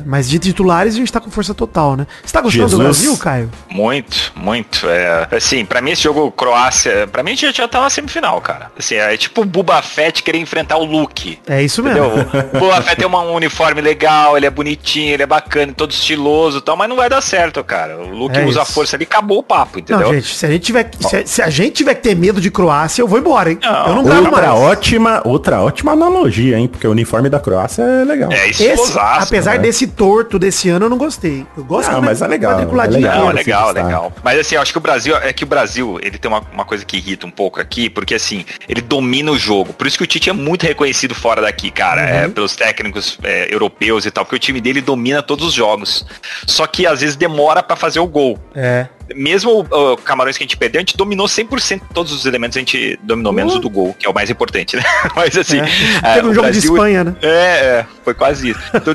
mas de titulares a gente tá com força total, né? Você tá gostando do Brasil, Caio? Muito. Assim, pra mim esse jogo Croácia, pra mim já tá na semifinal, cara. Assim, é tipo o Boba Fett querer enfrentar o Luke. É isso mesmo. O Boba Fett tem um uniforme legal, ele é bonitinho, ele é bacana, todo estiloso e tal, mas não vai dar certo, cara. O Luke usa a força ali, acabou o papo, entendeu? Não, gente, se a gente tiver que ter medo de Croácia, eu vou embora, hein? Não, eu não gravo mais. Outra ótima analogia, hein? Porque o uniforme da Croácia é legal. É isso, apesar desse torto desse ano, eu não gostei. Eu gosto de mas é legal. Legal. Mas assim, eu acho que o Brasil, ele tem uma coisa que irrita um pouco aqui, porque assim, ele domina o jogo. Por isso que o Tite é muito reconhecido fora daqui, cara, pelos técnicos europeus e tal, porque o time dele domina todos os jogos. Só que às vezes demora pra fazer o gol. É. Mesmo o Camarões que a gente perdeu, a gente dominou 100% de todos os elementos, a gente dominou menos o do gol, que é o mais importante, né? Mas assim... Teve um jogo Brasil, de Espanha, né? Foi quase isso. Então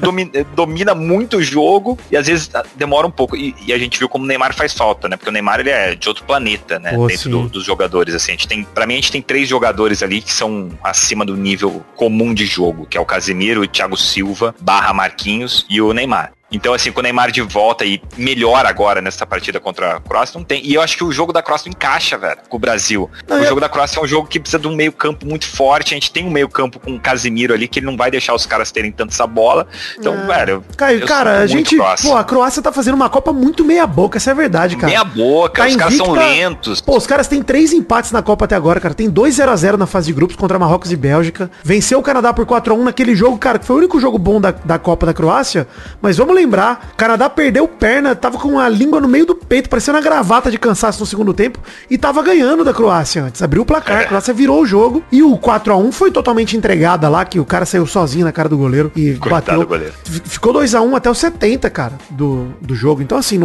domina muito o jogo e às vezes demora um pouco. E a gente viu como o Neymar faz falta, né? Porque o Neymar, ele é de outro planeta, né? Dentro dos jogadores, assim. Pra mim, a gente tem 3 jogadores ali que são acima do nível comum de jogo, que é o Casemiro, o Thiago Silva, Marquinhos e o Neymar. Então, assim, com o Neymar de volta e melhor agora nessa partida contra a Croácia, não tem. E eu acho que o jogo da Croácia não encaixa, velho, com o Brasil. Jogo da Croácia é um jogo que precisa de um meio campo muito forte. A gente tem um meio campo com o Casemiro ali, que ele não vai deixar os caras terem tanto essa bola. Então, velho... Caio, cara, a gente... Croácia. Pô, a Croácia tá fazendo uma Copa muito meia boca, essa é a verdade, cara. Meia boca, os caras são lentos. Pô, os caras têm 3 empates na Copa até agora, cara. Tem 2 0-0 na fase de grupos contra Marrocos e Bélgica. Venceu o Canadá por 4-1 naquele jogo, cara, que foi o único jogo bom da Copa da Croácia. Mas vamos lembrar, o Canadá perdeu perna, tava com a língua no meio do peito, parecendo uma gravata de cansaço no segundo tempo, e tava ganhando da Croácia antes, abriu o placar, a Croácia virou o jogo, e o 4-1 foi totalmente entregada lá, que o cara saiu sozinho na cara do goleiro e bateu, goleiro. Ficou 2-1 até os 70, cara, do jogo, então assim,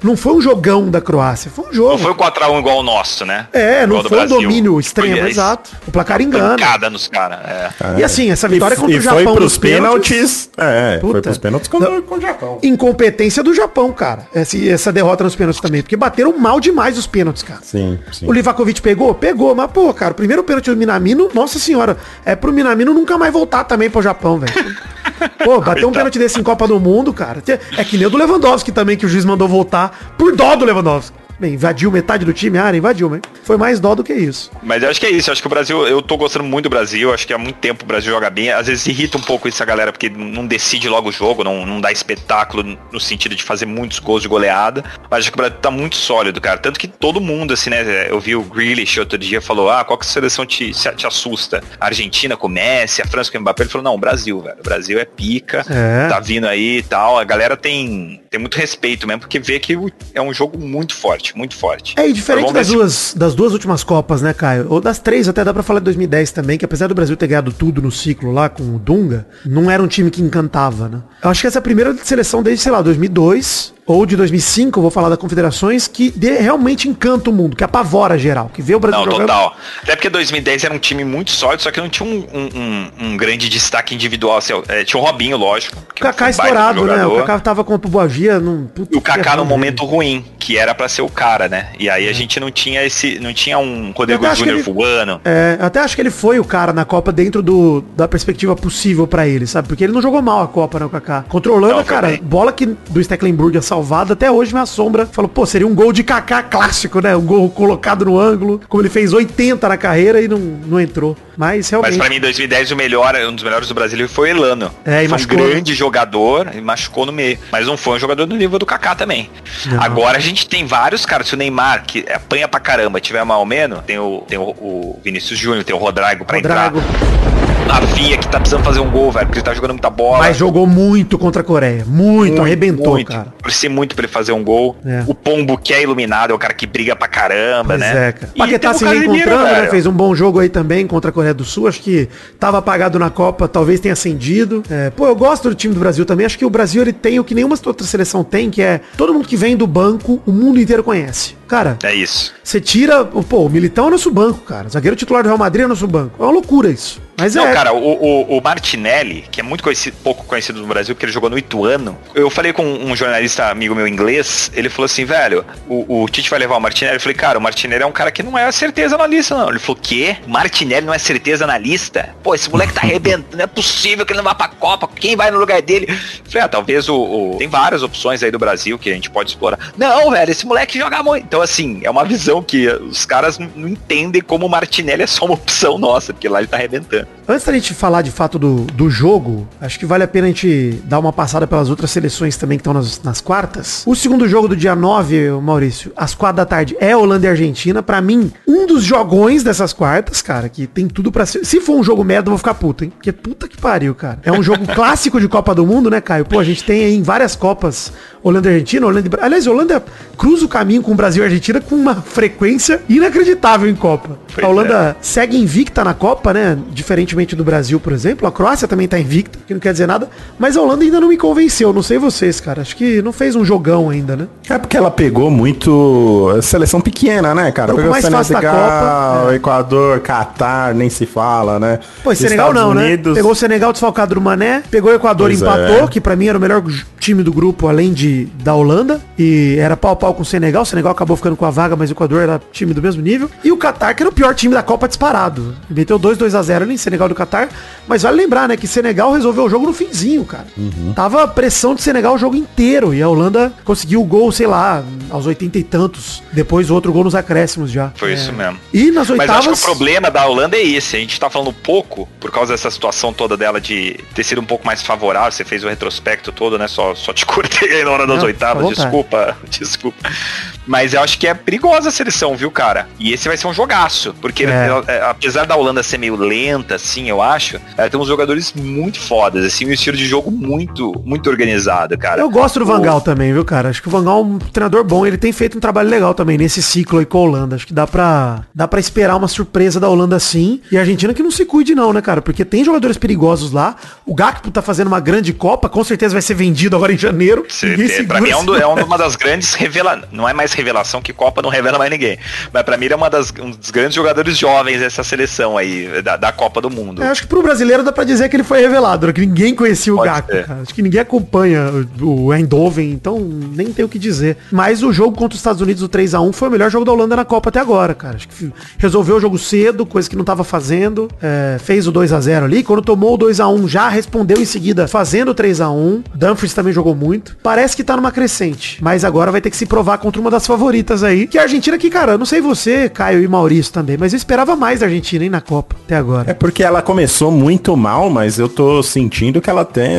não foi um jogão da Croácia, foi um jogo. Não foi o 4-1 igual o nosso, né? Não foi um domínio extremo, exato, o placar engana. Pancada nos caras, E assim, essa vitória contra o Japão foi pros pênaltis, foi pros pênaltis contra o Japão. Incompetência do Japão, cara. Essa derrota nos pênaltis também. Porque bateram mal demais os pênaltis, cara. Sim. O Livakovic pegou? Pegou. Mas, pô, cara, o primeiro pênalti do Minamino, nossa senhora, pro Minamino nunca mais voltar também pro Japão, velho. Pô, bateu um pênalti desse em Copa do Mundo, cara. É que nem o do Lewandowski também, que o juiz mandou voltar por dó do Lewandowski. Bem, invadiu metade do time, mas foi mais dó do que isso. Mas eu acho que é isso, eu acho que o Brasil, eu tô gostando muito do Brasil, acho que há muito tempo o Brasil joga bem, às vezes irrita um pouco isso a galera, porque não decide logo o jogo, não dá espetáculo no sentido de fazer muitos gols de goleada, mas acho que o Brasil tá muito sólido, cara, tanto que todo mundo, assim, né, eu vi o Grealish outro dia, falou, qual que a seleção te assusta? A Argentina com o Messi, a França com o Mbappé, ele falou, não, o Brasil, velho, o Brasil é pica, tá vindo aí e tal, a galera tem muito respeito mesmo, porque vê que é um jogo muito forte. Muito forte. E diferente das duas últimas Copas, né, Caio? Ou das 3, até dá pra falar de 2010 também, que apesar do Brasil ter ganhado tudo no ciclo lá com o Dunga, não era um time que encantava, né? Eu acho que essa é a primeira seleção desde, sei lá, 2002... ou de 2005, vou falar da Confederações, que realmente encanta o mundo, que apavora geral, que vê o Brasil jogando. Total. Até porque 2010 era um time muito sólido, só que não tinha um grande destaque individual. Assim, tinha o Robinho, lógico. O Kaká estourado, né? O Kaká tava contra o Boa Via. E o Kaká num momento ruim, que era pra ser o cara, né? E aí a gente não tinha um Rodrigo Júnior voando. É, até acho que ele foi o cara na Copa dentro da perspectiva possível pra ele, sabe? Porque ele não jogou mal a Copa, né, o Kaká? Controlando, cara, bola que do Stecklenburg salvado, até hoje me assombra. Falou, pô, seria um gol de Kaká clássico, né? Um gol colocado no ângulo, como ele fez 80 na carreira e não entrou. Mas realmente... Mas pra mim, em 2010, um dos melhores do Brasil foi o Elano. Foi machucou, um grande jogador e machucou no meio. Mas não foi um jogador do nível do Kaká também. Não. Agora a gente tem vários caras. Se o Neymar, que apanha pra caramba, tiver mal ou menos, tem o Vinícius Júnior, tem o Rodrigo pra entrar. Na via que tá precisando fazer um gol, velho, porque ele tá jogando muita bola. Mas jogou muito contra a Coreia. Muito, arrebentou, muito, cara. Precisa muito pra ele fazer um gol. É. O Pombo, que é iluminado, é o cara que briga pra caramba, pois né? É, cara. Paquetá se reencontrando, né? Fez um bom jogo aí também contra a Coreia do Sul. Acho que tava apagado na Copa, talvez tenha acendido. É, pô, eu gosto do time do Brasil também. Acho que o Brasil, ele tem o que nenhuma outra seleção tem, que é todo mundo que vem do banco, o mundo inteiro conhece. Cara, é isso. Você tira... Pô, o Militão é nosso banco, cara. O zagueiro titular do Real Madrid é nosso banco. É uma loucura isso. Mas não, cara, o Martinelli, que é muito conhecido, pouco conhecido no Brasil, porque ele jogou no Ituano. Eu falei com um jornalista amigo meu inglês, ele falou assim, velho, o Tite vai levar o Martinelli? Eu falei, cara, o Martinelli é um cara que não é certeza na lista, não. Ele falou, quê? Martinelli não é certeza na lista? Pô, esse moleque tá arrebentando, não é possível que ele não vá pra Copa, quem vai no lugar dele? Eu falei, talvez tem várias opções aí do Brasil que a gente pode explorar. Não, velho, esse moleque joga muito. Então, assim, é uma visão que os caras não entendem como o Martinelli é só uma opção nossa, porque lá ele tá arrebentando. Antes da gente falar de fato do jogo, acho que vale a pena a gente dar uma passada pelas outras seleções também que estão nas quartas. O segundo jogo do dia 9, Maurício, às 4 da tarde, é Holanda e Argentina. Pra mim, um dos jogões dessas quartas, cara, que tem tudo pra ser. Se for um jogo merda, eu vou ficar puto, hein? Porque puta que pariu, cara. É um jogo clássico de Copa do Mundo, né, Caio? Pô, a gente tem aí em várias Copas Holanda e Argentina, Holanda e... Aliás, a Holanda cruza o caminho com o Brasil e a Argentina com uma frequência inacreditável em Copa. A Holanda segue invicta na Copa, né? Diferentemente do Brasil, por exemplo. A Croácia também tá invicta, que não quer dizer nada. Mas a Holanda ainda não me convenceu, não sei vocês, cara. Acho que não fez um jogão ainda, né? É porque ela pegou muito seleção pequena, né, cara? Pegou mais fácil da Copa. Equador, Catar, nem se fala, né? Pô, Senegal não, né? Pegou o Senegal desfalcado do Mané, pegou o Equador e empatou, que pra mim era o melhor time do grupo, além da Holanda. E era pau a pau com o Senegal acabou ficando com a vaga, mas o Equador era time do mesmo nível. E o Catar, que era o pior time da Copa disparado. Meteu 2-0 ali. Senegal do Catar, mas vale lembrar, né, que Senegal resolveu o jogo no finzinho, cara. Tava pressão de Senegal o jogo inteiro e a Holanda conseguiu o gol, sei lá, aos 80 e tantos, depois outro gol nos acréscimos já. Foi isso mesmo. E nas oitavas... Mas acho que o problema da Holanda é esse, a gente tá falando pouco, por causa dessa situação toda dela de ter sido um pouco mais favorável, você fez o retrospecto todo, né, só te cortei aí na hora das oitavas, desculpa. Mas eu acho que é perigosa a seleção, viu, cara? E esse vai ser um jogaço, porque apesar da Holanda ser meio lenta, assim, eu acho, tem uns jogadores muito fodas, assim, um estilo de jogo muito muito organizado, cara. Eu gosto do Van Gaal também, viu, cara? Acho que o Van Gaal é um treinador bom, ele tem feito um trabalho legal também nesse ciclo aí com a Holanda, acho que dá pra esperar uma surpresa da Holanda, sim, e a Argentina que não se cuide não, né, cara, porque tem jogadores perigosos lá, o Gakpo tá fazendo uma grande Copa, com certeza vai ser vendido agora em janeiro. Pra mim é uma das grandes revelações, não é mais revelação que Copa não revela mais ninguém, mas pra mim é um dos grandes jogadores jovens dessa seleção aí, da Copa do Mundo. Acho que pro brasileiro dá pra dizer que ele foi revelado, que ninguém conhecia o Gakpo, cara. Acho que ninguém acompanha o Eindhoven, então nem tem o que dizer. Mas o jogo contra os Estados Unidos, o 3-1, foi o melhor jogo da Holanda na Copa até agora, cara. Acho que resolveu o jogo cedo, coisa que não tava fazendo, fez o 2-0 ali, quando tomou o 2-1 já respondeu em seguida fazendo o 3-1, Dumfries também jogou muito, parece que tá numa crescente, mas agora vai ter que se provar contra uma das favoritas aí, que é a Argentina, que, cara, eu não sei você, Caio e Maurício também, mas eu esperava mais da Argentina, hein, na Copa, até agora. É porque ela começou muito mal, mas eu tô sentindo que ela tem...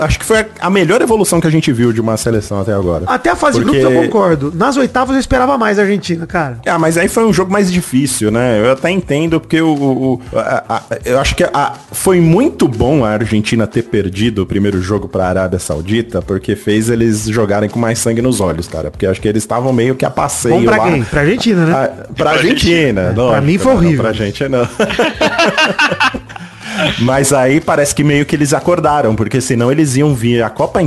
Acho que foi a melhor evolução que a gente viu de uma seleção até agora. Até a fase de grupos eu concordo. Nas oitavas eu esperava mais a Argentina, cara. Ah, mas aí foi um jogo mais difícil, né? Eu até entendo, porque eu acho que foi muito bom a Argentina ter perdido o primeiro jogo pra Arábia Saudita, porque fez eles jogarem com mais sangue nos olhos, cara. Porque acho que eles estavam meio que a passeio lá. Bom pra quem? Pra Argentina, né? Pra Argentina. Pra mim foi horrível. Pra gente não. Mas aí parece que meio que eles acordaram, porque senão eles iam vir a Copa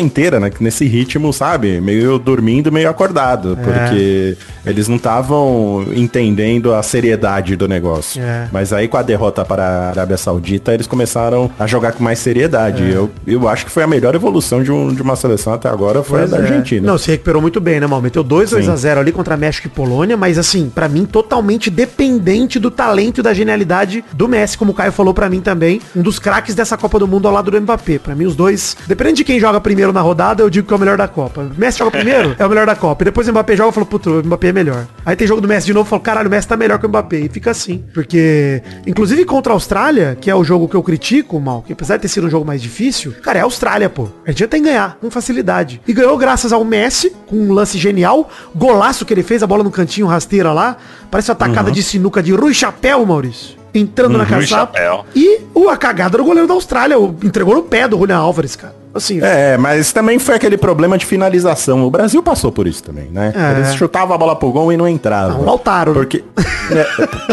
inteira, né, nesse ritmo, sabe? Meio dormindo, meio acordado, porque eles não estavam entendendo a seriedade do negócio. É. Mas aí com a derrota para a Arábia Saudita, eles começaram a jogar com mais seriedade. É. Eu acho que foi a melhor evolução de uma seleção até agora, foi a da Argentina. Não, se recuperou muito bem, né, Mal? Meteu 2-0 ali contra México e Polônia, mas assim, pra mim, totalmente dependente do talento e da genialidade do Messi, como o Caio falou pra mim também, um dos craques dessa Copa do Mundo ao lado do Mbappé. Pra mim, os dois, dependendo de quem joga primeiro na rodada, eu digo que é o melhor da Copa. O Messi joga primeiro, é o melhor da Copa. E depois o Mbappé joga, eu falo, puto, o Mbappé é melhor. Aí tem jogo do Messi de novo, eu falo, caralho, o Messi tá melhor que o Mbappé. E fica assim, porque, inclusive contra a Austrália, que é o jogo que eu critico, Mal, que apesar de ter sido um jogo mais difícil, cara, é a Austrália, pô. A gente já tem que ganhar, com facilidade. E ganhou graças ao Messi, com um lance genial, golaço que ele fez, a bola no cantinho, rasteira lá, parece uma tacada de sinuca de Rui Chapéu, Maurício. Entrando na caçapa. E a cagada do goleiro da Austrália. Entregou no pé do Julian Álvares, cara. Assim, mas também foi aquele problema de finalização. O Brasil passou por isso também, né? É. Eles chutavam a bola pro gol e não entravam. Não, o Lautaro. Porque...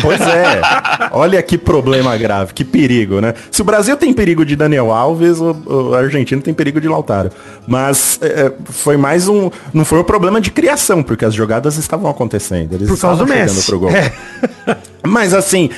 pois é. Olha que problema grave, que perigo, né? Se o Brasil tem perigo de Daniel Alves, o argentino tem perigo de Lautaro. Mas foi mais um... Não foi um problema de criação, porque as jogadas estavam acontecendo. Eles por causa do Messi. Pro gol. É. Mas assim,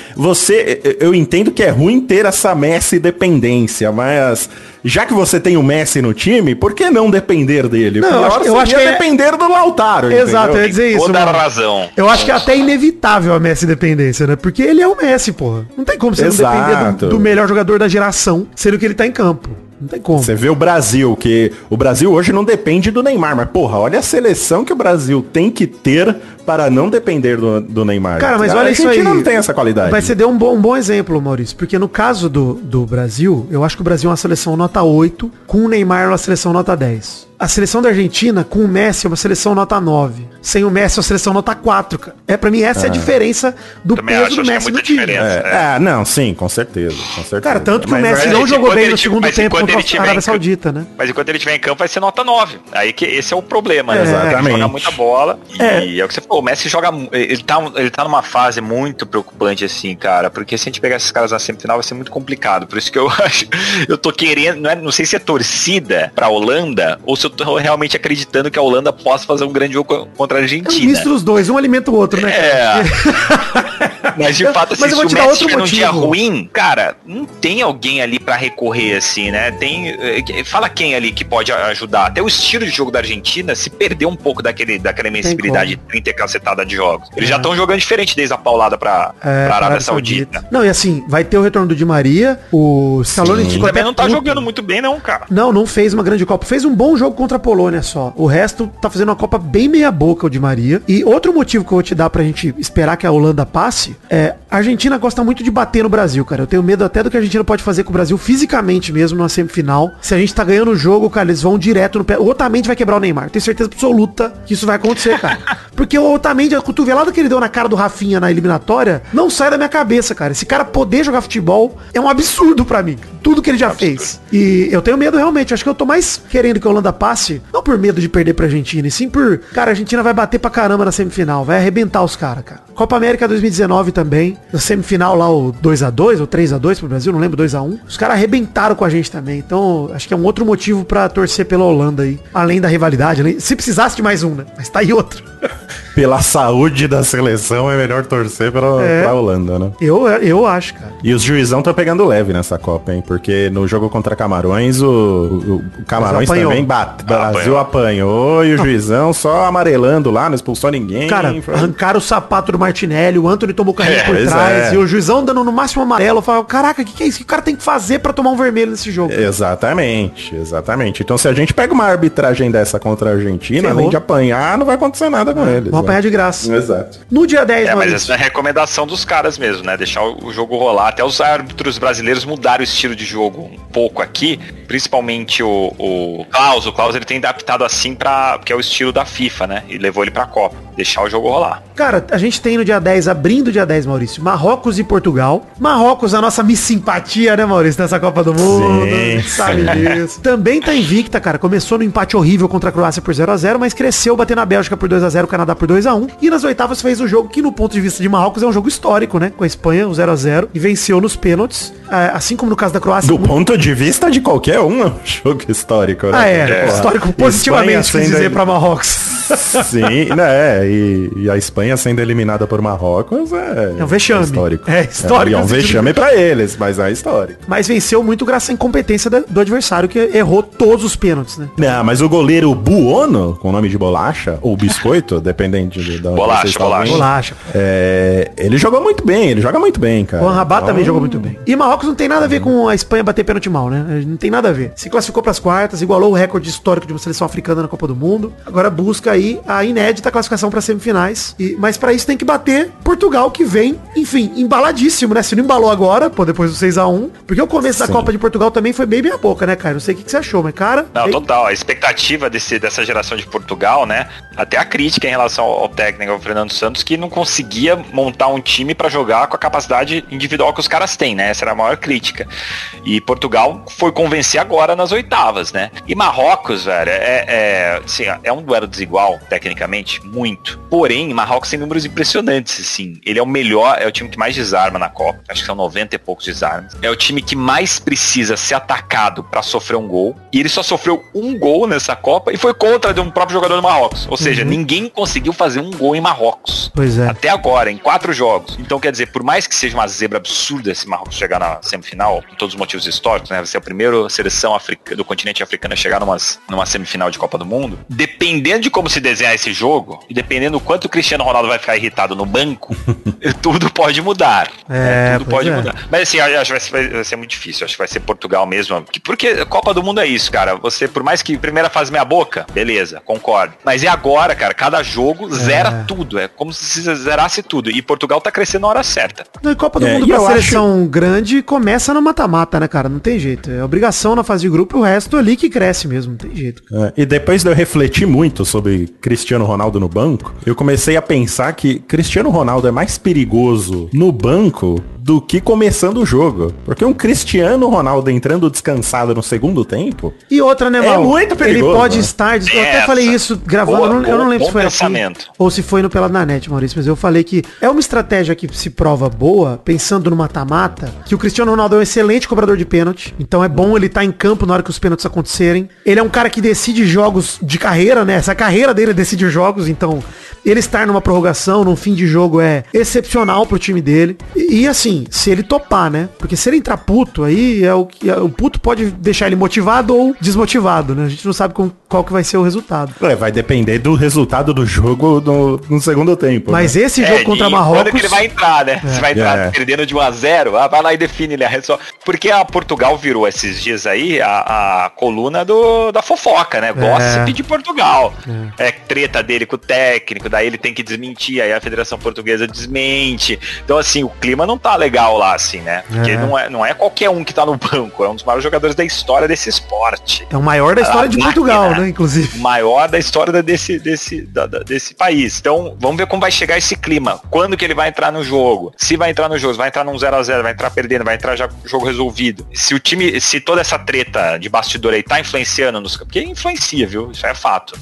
eu entendo que é ruim ter essa Messi dependência, mas já que você tem o Messi no time, por que não depender dele? Não, eu acho que depender do Lautaro. Exato, eu ia dizer isso. Toda a razão. Eu acho que é até inevitável a Messi dependência, né? Porque ele é o Messi, porra. Não tem como você não depender do melhor jogador da geração, sendo que ele tá em campo. Não tem como. Você vê o Brasil, que o Brasil hoje não depende do Neymar, mas porra, olha a seleção que o Brasil tem que ter para não depender do Neymar. Cara, mas olha isso aí. A Argentina não tem essa qualidade. Mas você deu um bom exemplo, Maurício, porque no caso do Brasil, eu acho que o Brasil é uma seleção nota 8, com o Neymar é uma seleção nota 10. A seleção da Argentina, com o Messi, é uma seleção nota 9. Sem o Messi, é uma seleção nota 4, cara. Pra mim, essa é a diferença do peso do Messi no time. Não, sim, com certeza. Cara, tanto que o Messi não jogou bem no segundo tempo contra a Arábia Saudita, né? Mas enquanto ele estiver em campo, vai ser nota 9. Aí que esse é o problema, né? Exatamente. Ele joga muita bola. E é o que você falou, o Messi joga... Ele tá numa fase muito preocupante, assim, cara. Porque se a gente pegar esses caras na semifinal, vai ser muito complicado. Por isso que eu acho... Eu tô querendo... Não sei se é torcida pra Holanda, ou se eu tô realmente acreditando que a Holanda possa fazer um grande jogo contra a Argentina. É um misto dos dois, um alimenta o outro, né? Mas de fato, assim, se o Messi tiver num dia ruim, cara, não tem alguém ali pra recorrer, assim, né? Fala quem ali que pode ajudar. Até o estilo de jogo da Argentina se perdeu um pouco daquela imensibilidade de 30 e cacetada de jogos. Eles já estão jogando diferente desde a paulada pra Arábia Saudita. Não, e assim, vai ter o retorno do Di Maria, o Scaloni... Também não tá jogando muito bem, não, cara. Não fez uma grande Copa. Fez um bom jogo contra a Polônia só. O resto tá fazendo uma Copa bem meia boca, o Di Maria. E outro motivo que eu vou te dar pra gente esperar que a Holanda passe é: a Argentina gosta muito de bater no Brasil, cara. Eu tenho medo até do que a Argentina pode fazer com o Brasil fisicamente mesmo numa semifinal. Se a gente tá ganhando o jogo, cara, eles vão direto no pé. O Otamendi vai quebrar o Neymar. Tenho certeza absoluta que isso vai acontecer, cara. Porque o Otamendi, a cotovelada que ele deu na cara do Rafinha na eliminatória, não sai da minha cabeça, cara. Esse cara poder jogar futebol é um absurdo pra mim. Tudo que ele já fez. E eu tenho medo realmente. Acho que eu tô mais querendo que a Holanda passe, não por medo de perder pra Argentina, e sim por, cara, a Argentina vai bater pra caramba na semifinal, vai arrebentar os caras, cara. Copa América 2019 também, na semifinal lá, o 2-2 ou 3-2 pro Brasil, não lembro, 2-1, os caras arrebentaram com a gente também, então acho que é um outro motivo pra torcer pela Holanda aí, além da rivalidade, se precisasse de mais um, né, mas tá aí outro. Pela saúde da seleção é melhor torcer pra Holanda, né? Eu acho, cara. E os juizão tá pegando leve nessa Copa, hein? Porque no jogo contra Camarões, o Camarões também bate. Brasil apanhou e o juizão só amarelando lá, não expulsou ninguém. Cara, arrancaram o sapato do Martinelli, o Antony tomou o carrinho por trás e o juizão dando no máximo amarelo. Eu falo, caraca, o que é isso que o cara tem que fazer pra tomar um vermelho nesse jogo? Exatamente. Então se a gente pega uma arbitragem dessa contra a Argentina, além de apanhar, não vai acontecer nada com eles. Vamos apanhar de graça. Exato. No dia 10, mas essa é a recomendação dos caras mesmo, né? Deixar o jogo rolar. Até os árbitros brasileiros mudaram o estilo de jogo um pouco aqui. Principalmente o Klaus. O Klaus, ele tem adaptado assim pra... Porque é o estilo da FIFA, né? E levou ele pra Copa. Deixar o jogo rolar. Cara, a gente tem no dia 10, abrindo o dia 10, Maurício, Marrocos e Portugal. Marrocos, a nossa missimpatia, né, Maurício? Nessa Copa do Mundo. Sim. Sabe disso. Também tá invicta, cara. Começou no empate horrível contra a Croácia por 0-0, mas cresceu, bateu na Bélgica por 2-0, o Canadá por 2-1. E nas oitavas fez o jogo que, no ponto de vista de Marrocos, é um jogo histórico, né? Com a Espanha, o 0-0. E venceu nos pênaltis. Assim como no caso da Croácia. Do ponto de vista de qualquer um, é um jogo histórico, né? Ah, é. Histórico positivamente, quis dizer, pra Marrocos. Sim, né? E a Espanha sendo eliminada por Marrocos é um vexame. É histórico. É histórico. É um vexame pra eles, mas é histórico. Mas venceu muito graças à incompetência do adversário, que errou todos os pênaltis, né? Não, mas o goleiro Buono, com o nome de bolacha, ou biscoito, dependendo de da bolacha. Ele jogou muito bem, cara. O Rabat também jogou muito bem. E Marrocos não tem nada a ver com a Espanha bater pênalti mal, né? Não tem nada a ver. Se classificou pras quartas, igualou o recorde histórico de uma seleção africana na Copa do Mundo. Agora busca aí a inédita classificação para semifinais. Mas para isso tem que bater Portugal, que vem, enfim, embaladíssimo, né? Se não embalou agora, pô, depois do 6-1. Porque o começo da Copa de Portugal também foi bem meia boca, né, cara? Não sei o que você achou, mas, cara... Não, total. A expectativa dessa geração de Portugal, né? Até a crítica em relação ao técnico, ao Fernando Santos, que não conseguia montar um time pra jogar com a capacidade individual que os caras têm, né? Essa era a maior crítica. E Portugal foi convencer agora nas oitavas, né? E Marrocos, velho, assim, é um duelo desigual, tecnicamente, muito. Porém, Marrocos tem números impressionantes, assim. Ele é o melhor, é o time que mais desarma na Copa. Acho que são 90 e poucos desarmes. É o time que mais precisa ser atacado pra sofrer um gol. E ele só sofreu um gol nessa Copa e foi contra de um próprio jogador do Marrocos. Ou seja, ninguém conseguiu fazer um gol em Marrocos. Pois é. Até agora, em 4 jogos. Então, quer dizer, por mais que seja uma zebra absurda se Marrocos chegar na semifinal, por todos os motivos históricos, né? Vai ser a primeira seleção do continente africano a chegar numa semifinal de Copa do Mundo. Dependendo de como se desenhar esse jogo, e dependendo do quanto o Cristiano Ronaldo vai ficar irritado no banco, tudo pode mudar. Tudo pode mudar. Mas assim, acho que vai ser muito difícil. Acho que vai ser Portugal mesmo. Porque a Copa do Mundo é isso, cara. Você, por mais que primeira fase meia boca, beleza, concordo. Mas é agora, cara, cada jogo zera tudo. É como se zerasse tudo. E Portugal tá crescendo na hora certa. Não, e Copa do Mundo pra seleção grande começa no mata-mata, né, cara? Não tem jeito. É obrigação na fase de grupo e o resto ali que cresce mesmo. Não tem jeito. E depois de eu refletir muito sobre Cristiano Ronaldo no banco, eu comecei a pensar que Cristiano Ronaldo é mais perigoso no banco do que começando o jogo. Porque um Cristiano Ronaldo entrando descansado no segundo tempo... E outra, né, Mal? É muito perigoso. Ele pode estar... Eu até falei isso gravando, eu não lembro se foi pensamento. Aqui ou se foi no Pelado na Net, Maurício, mas eu falei que é uma estratégia que se prova boa, pensando no mata-mata, que o Cristiano Ronaldo é um excelente cobrador de pênalti, então é bom ele estar em campo na hora que os pênaltis acontecerem. Ele é um cara que decide jogos de carreira, né? Essa carreira dele decide jogos, então ele estar numa prorrogação, num fim de jogo é excepcional pro time dele. E assim, se ele topar, né? Porque se ele entrar puto, aí o puto pode deixar ele motivado ou desmotivado, né? A gente não sabe qual que vai ser o resultado. Vai depender do resultado do jogo no segundo tempo. Mas né? Esse jogo contra Marrocos... Quando que ele vai entrar, né? Você vai entrar perdendo de 1-0, vai lá e define, né? Porque a Portugal virou esses dias aí a coluna da fofoca, né? Gossip de Portugal. É treta dele com o técnico, daí ele tem que desmentir, aí a Federação Portuguesa desmente. Então, assim, o clima não tá legal lá, assim, né? Porque não é qualquer um que tá no banco, é um dos maiores jogadores da história desse esporte. É o maior da história de Portugal, né, inclusive. O maior da história desse país. Então, vamos ver como vai chegar esse clima. Quando que ele vai entrar no jogo? Se vai entrar no jogo, vai entrar num 0-0, vai entrar perdendo, vai entrar já jogo resolvido. Se o time, se toda essa treta de bastidor aí tá influenciando nos... Porque influencia, viu? Isso é fato.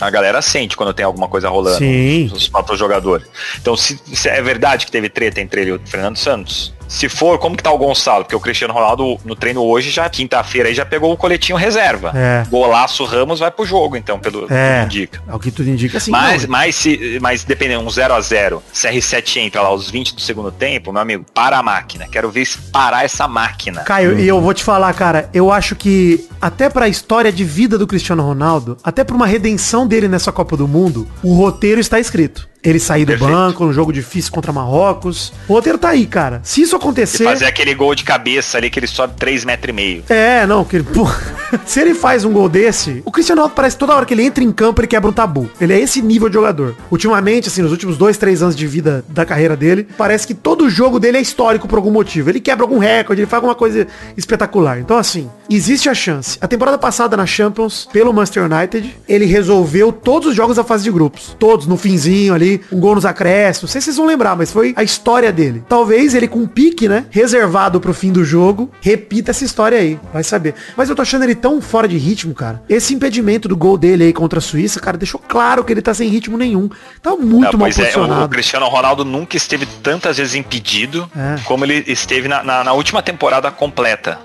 A galera sente quando tem alguma coisa rolando. Sim. Os próprios jogadores. Então, se é verdade que teve treta entre ele e o Fernando Santos. Se for, como que tá o Gonçalo? Porque o Cristiano Ronaldo no treino hoje, já quinta-feira, aí já pegou o coletinho reserva. Golaço Ramos vai pro jogo, então, pelo que indica. É o que tudo indica, sim. Mas dependendo, um 0-0, CR7 entra lá aos 20 do segundo tempo, meu amigo, para a máquina. Quero ver se parar essa máquina. Caio, e eu vou te falar, cara, eu acho que até pra história de vida do Cristiano Ronaldo, até pra uma redenção dele nessa Copa do Mundo, o roteiro está escrito. Ele sair do banco, um jogo difícil contra Marrocos. O roteiro tá aí, cara. Se isso acontecer... E fazer aquele gol de cabeça ali que ele sobe 3,5 metros. Se ele faz um gol desse, o Cristiano Ronaldo parece que toda hora que ele entra em campo, ele quebra um tabu. Ele é esse nível de jogador. Ultimamente, assim, nos últimos 2, 3 anos de vida da carreira dele, parece que todo jogo dele é histórico por algum motivo. Ele quebra algum recorde, ele faz alguma coisa espetacular. Então, assim, existe a chance. A temporada passada na Champions, pelo Manchester United, ele resolveu todos os jogos da fase de grupos. Todos, no finzinho ali. teve um gol nos acréscimos, não sei se vocês vão lembrar, mas foi a história dele. Talvez ele com um pique, né, reservado pro fim do jogo, repita essa história aí, vai saber. Mas eu tô achando ele tão fora de ritmo, cara. Esse impedimento do gol dele aí contra a Suíça, cara, deixou claro que ele tá sem ritmo nenhum. Tá muito mal posicionado. O Cristiano Ronaldo nunca esteve tantas vezes impedido como ele esteve na última temporada completa.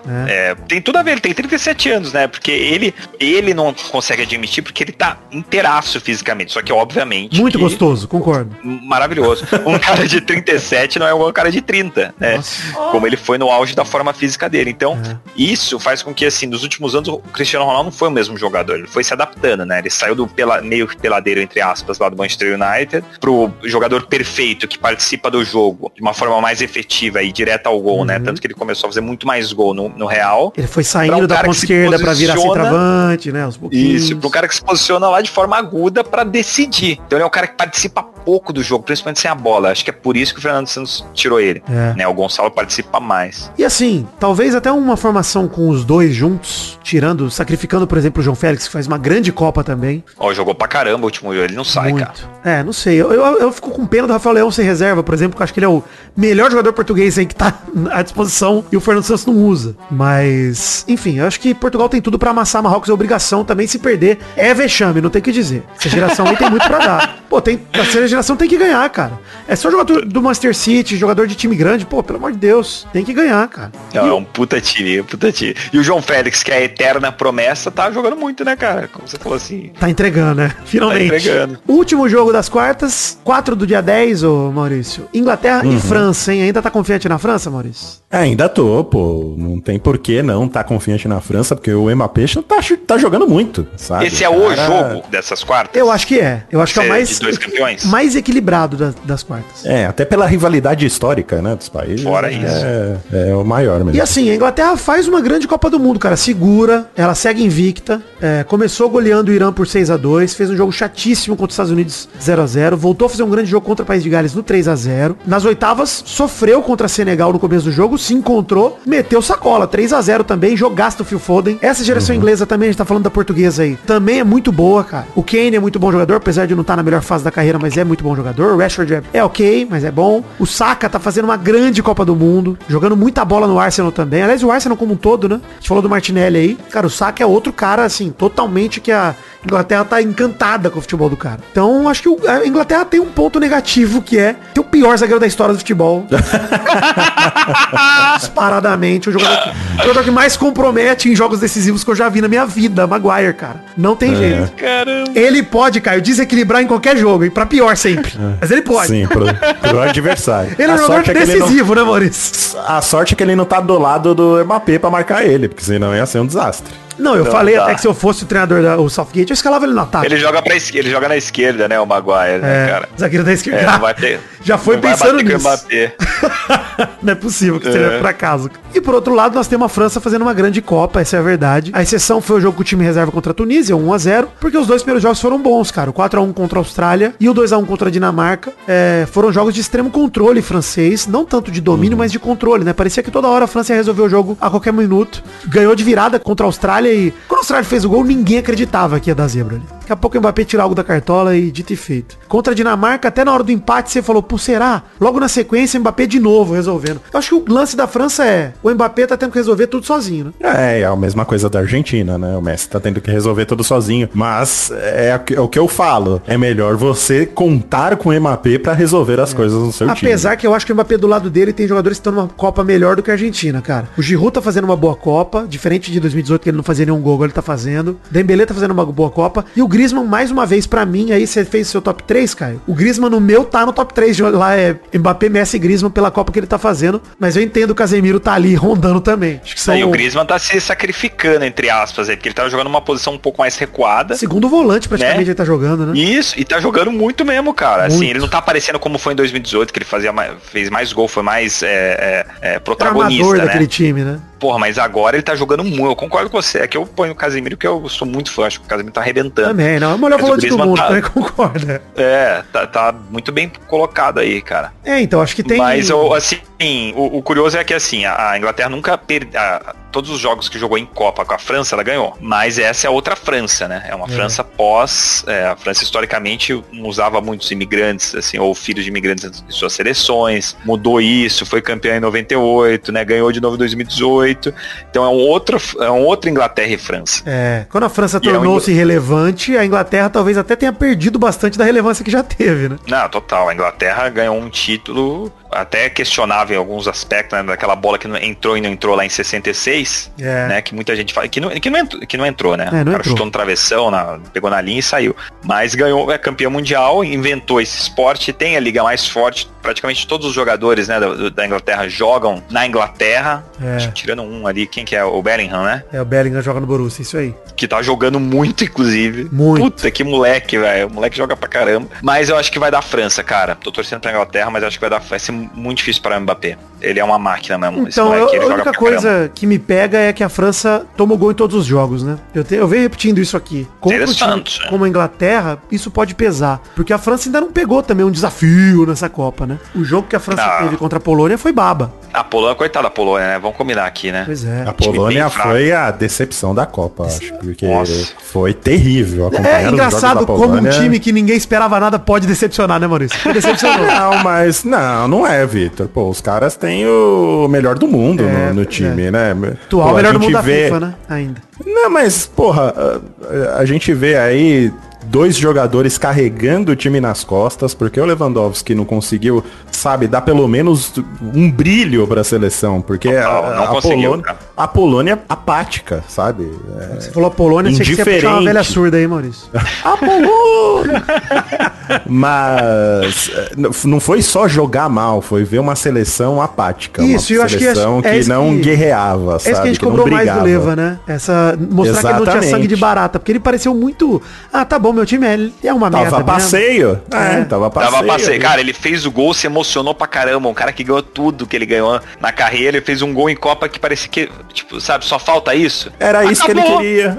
Tem tudo a ver, ele tem 37 anos, né, porque ele não consegue admitir porque ele tá inteiraço fisicamente, só que obviamente... Muito gostoso, concordo. Maravilhoso. Um cara de 37 não é um cara de 30, né? Como ele foi no auge da forma física dele. Então, isso faz com que, assim, nos últimos anos o Cristiano Ronaldo não foi o mesmo jogador, ele foi se adaptando, né? Ele saiu do meio peladeiro, entre aspas, lá do Manchester United, pro jogador perfeito que participa do jogo de uma forma mais efetiva e direta ao gol, né? Tanto que ele começou a fazer muito mais gol no Real. Ele foi saindo da ponta esquerda pra virar centroavante, né? Aos pouquinhos. Isso, pro cara que se posiciona lá de forma aguda pra decidir. Então ele é um cara que participa pouco do jogo, principalmente sem a bola. Acho que é por isso que o Fernando Santos tirou ele. Né? O Gonçalo participa mais. E assim, talvez até uma formação com os dois juntos, sacrificando, por exemplo, o João Félix, que faz uma grande Copa também. Jogou pra caramba o último jogo, ele não sai, muito. Cara. Não sei. Eu fico com pena do Rafael Leão sem reserva, por exemplo, que eu acho que ele é o melhor jogador português aí que tá à disposição e o Fernando Santos não usa. Mas, enfim, eu acho que Portugal tem tudo pra amassar Marrocos, é obrigação também, se perder. É vexame, não tem o que dizer. Essa geração aí tem muito pra dar. Pô, a geração tem que ganhar, cara. É só jogador do Manchester City, jogador de time grande, pô, pelo amor de Deus, tem que ganhar, cara. É um puta time, E o João Félix, que é a eterna promessa, tá jogando muito, né, cara? Como você falou assim. Tá entregando, né? Finalmente. Tá entregando. Último jogo das quartas, 4 do dia 10, ô Maurício. Inglaterra e França, hein? Ainda tá confiante na França, Maurício? Ainda tô, pô. Não tem porquê não tá confiante na França, porque o Mbappé tá jogando muito, sabe? Esse é o jogo dessas quartas? Eu acho que é. Eu acho que é o mais... De dois campeões? Mais equilibrado das quartas. Até pela rivalidade histórica, né, dos países. Fora isso. É o maior mesmo. E assim, a Inglaterra faz uma grande Copa do Mundo, cara. Segura, ela segue invicta. Começou goleando o Irã por 6-2, fez um jogo chatíssimo contra os Estados Unidos 0-0, voltou a fazer um grande jogo contra o País de Gales no 3-0. Nas oitavas, sofreu contra a Senegal no começo do jogo, se encontrou, meteu sacola, 3-0 também, jogaço do Phil Foden. Essa geração inglesa também, a gente tá falando da portuguesa aí, também é muito boa, cara. O Kane é muito bom jogador, apesar de não estar na melhor fase da carreira, mas é muito bom jogador. O Rashford é ok, mas é bom. O Saka tá fazendo uma grande Copa do Mundo, jogando muita bola no Arsenal também. Aliás, o Arsenal como um todo, né? A gente falou do Martinelli aí. Cara, o Saka é outro cara, assim, totalmente que a Inglaterra tá encantada com o futebol do cara. Então, acho que a Inglaterra tem um ponto negativo, que é ter o pior zagueiro da história do futebol. Disparadamente, o jogador que mais compromete em jogos decisivos que eu já vi na minha vida, Maguire, cara. Não tem jeito. Caramba. Ele pode, Caio, desequilibrar em qualquer jogo, e pra pior sempre. Mas ele pode. Sim, pro adversário. Ele é um jogador decisivo, né, Maurício? A sorte é que ele não tá do lado do Mbappé pra marcar ele, porque senão ia ser um desastre. Não, eu falei até que se eu fosse o treinador do Southgate, eu escalava ele no ataque. Ele joga na esquerda, né, o Maguire, né, cara? Zagueiro da esquerda. Já foi pensando nisso. Não é possível que seja pra casa. E por outro lado, nós temos a França fazendo uma grande Copa, essa é a verdade. A exceção foi o jogo com o time reserva contra a Tunísia, 1-0, porque os dois primeiros jogos foram bons, cara. O 4-1 contra a Austrália e o 2-1 contra a Dinamarca. Foram jogos de extremo controle francês, não tanto de domínio, mas de controle, né? Parecia que toda hora a França ia resolver o jogo a qualquer minuto. Ganhou de virada contra a Austrália. E quando o Austrália fez o gol, ninguém acreditava que ia dar zebra ali. Daqui a pouco o Mbappé tira algo da cartola e dito e feito. Contra a Dinamarca, até na hora do empate, você falou, pô, será? Logo na sequência, o Mbappé de novo resolvendo. Eu acho que o lance da França é, o Mbappé tá tendo que resolver tudo sozinho, né? É a mesma coisa da Argentina, né? O Messi tá tendo que resolver tudo sozinho. Mas é o que eu falo, é melhor você contar com o Mbappé pra resolver as coisas no seu time. Apesar que eu acho que o Mbappé do lado dele tem jogadores que estão numa Copa melhor do que a Argentina, cara. O Giroud tá fazendo uma boa Copa, diferente de 2018, que ele não fazia nenhum gol, ele tá fazendo. Dembélé tá fazendo uma boa Copa. E o Griezmann, mais uma vez, pra mim, aí você fez seu top 3, Caio. O Griezmann no meu tá no top 3. Lá é Mbappé, Messi e Griezmann pela Copa que ele tá fazendo. Mas eu entendo que o Casemiro tá ali rondando também. Acho que são... E o Griezmann tá se sacrificando, entre aspas, aí, porque ele tá jogando uma posição um pouco mais recuada. Segundo volante, praticamente, né? Ele tá jogando, né? Isso, e tá jogando muito mesmo, cara. Muito. Assim, ele não tá aparecendo como foi em 2018, que ele fez mais gol, foi mais protagonista, armador, né? Daquele time, né? Porra, mas agora ele tá jogando muito. Eu concordo com você. É que eu ponho o Casemiro, porque eu sou muito fã. Acho que o Casemiro tá arrebentando. Também, não. É o melhor volante do mundo, também concorda. Tá muito bem colocado aí, cara. Então, acho que tem... Mas, assim, assim, o curioso é que assim, a Inglaterra nunca perdeu. Todos os jogos que jogou em Copa com a França, ela ganhou. Mas essa é outra França, né? É uma França pós... a França, historicamente, usava muitos imigrantes, assim, ou filhos de imigrantes em suas seleções. Mudou isso, foi campeã em 98, né? Ganhou de novo em 2018. Então é um outro Inglaterra e França. É. Quando a França tornou-se relevante, a Inglaterra talvez até tenha perdido bastante da relevância que já teve, né? Não, total. A Inglaterra ganhou um título até questionável em alguns aspectos, né? Daquela bola que entrou e não entrou lá em 66. Né, que muita gente fala que não entrou, né? Não, o cara entrou. Chutou no travessão, pegou na linha e saiu. Mas ganhou, é campeão mundial, inventou esse esporte, tem a liga mais forte. Praticamente todos os jogadores, né, da Inglaterra jogam na Inglaterra. Tirando um ali, quem que é? O Bellingham, né? É, o Bellingham joga no Borussia, isso aí. Que tá jogando muito, inclusive. Muito. Puta, que moleque, velho. O moleque joga pra caramba. Mas eu acho que vai dar França, cara. Tô torcendo pra Inglaterra, mas eu acho que vai ser muito difícil para o Mbappé. Ele é uma máquina mesmo. Então, esse moleque, ele joga pra caramba. A única coisa que me pega é que a França toma gol em todos os jogos, né? Eu venho repetindo isso aqui. Como a Inglaterra, isso pode pesar. Porque a França ainda não pegou também um desafio nessa Copa, né? O jogo que a França teve contra a Polônia foi baba. A Polônia, coitada da Polônia, né? Vamos combinar aqui, né? Pois é. A Polônia foi a decepção da Copa, acho. Porque foi terrível. É engraçado como um time que ninguém esperava nada pode decepcionar, né, Maurício? Decepcionou. Não é, Vitor. Pô, os caras têm o melhor do mundo no time, né? Atual, pô, o melhor do mundo da FIFA, né? Ainda. Não, mas, porra, a gente vê aí dois jogadores carregando o time nas costas, porque o Lewandowski não conseguiu, sabe, dar pelo menos um brilho pra seleção, porque a Polônia apática, sabe? Você falou a Polônia, tinha que ser puxar uma velha surda aí, Maurício. A Polônia! Mas não foi só jogar mal, foi ver uma seleção apática, isso, uma seleção que não guerreava, sabe? É isso que a gente cobrou mais do Leva, né? Mostrar Exatamente. Que ele não tinha sangue de barata, porque ele pareceu muito... Ah, tá bom, meu time é uma merda. Tava passeio. Tava passeio. Cara, ele fez o gol, se emocionou pra caramba. Um cara que ganhou tudo que ele ganhou na carreira. Ele fez um gol em Copa que parecia que, tipo, sabe, só falta isso. Era isso que ele queria.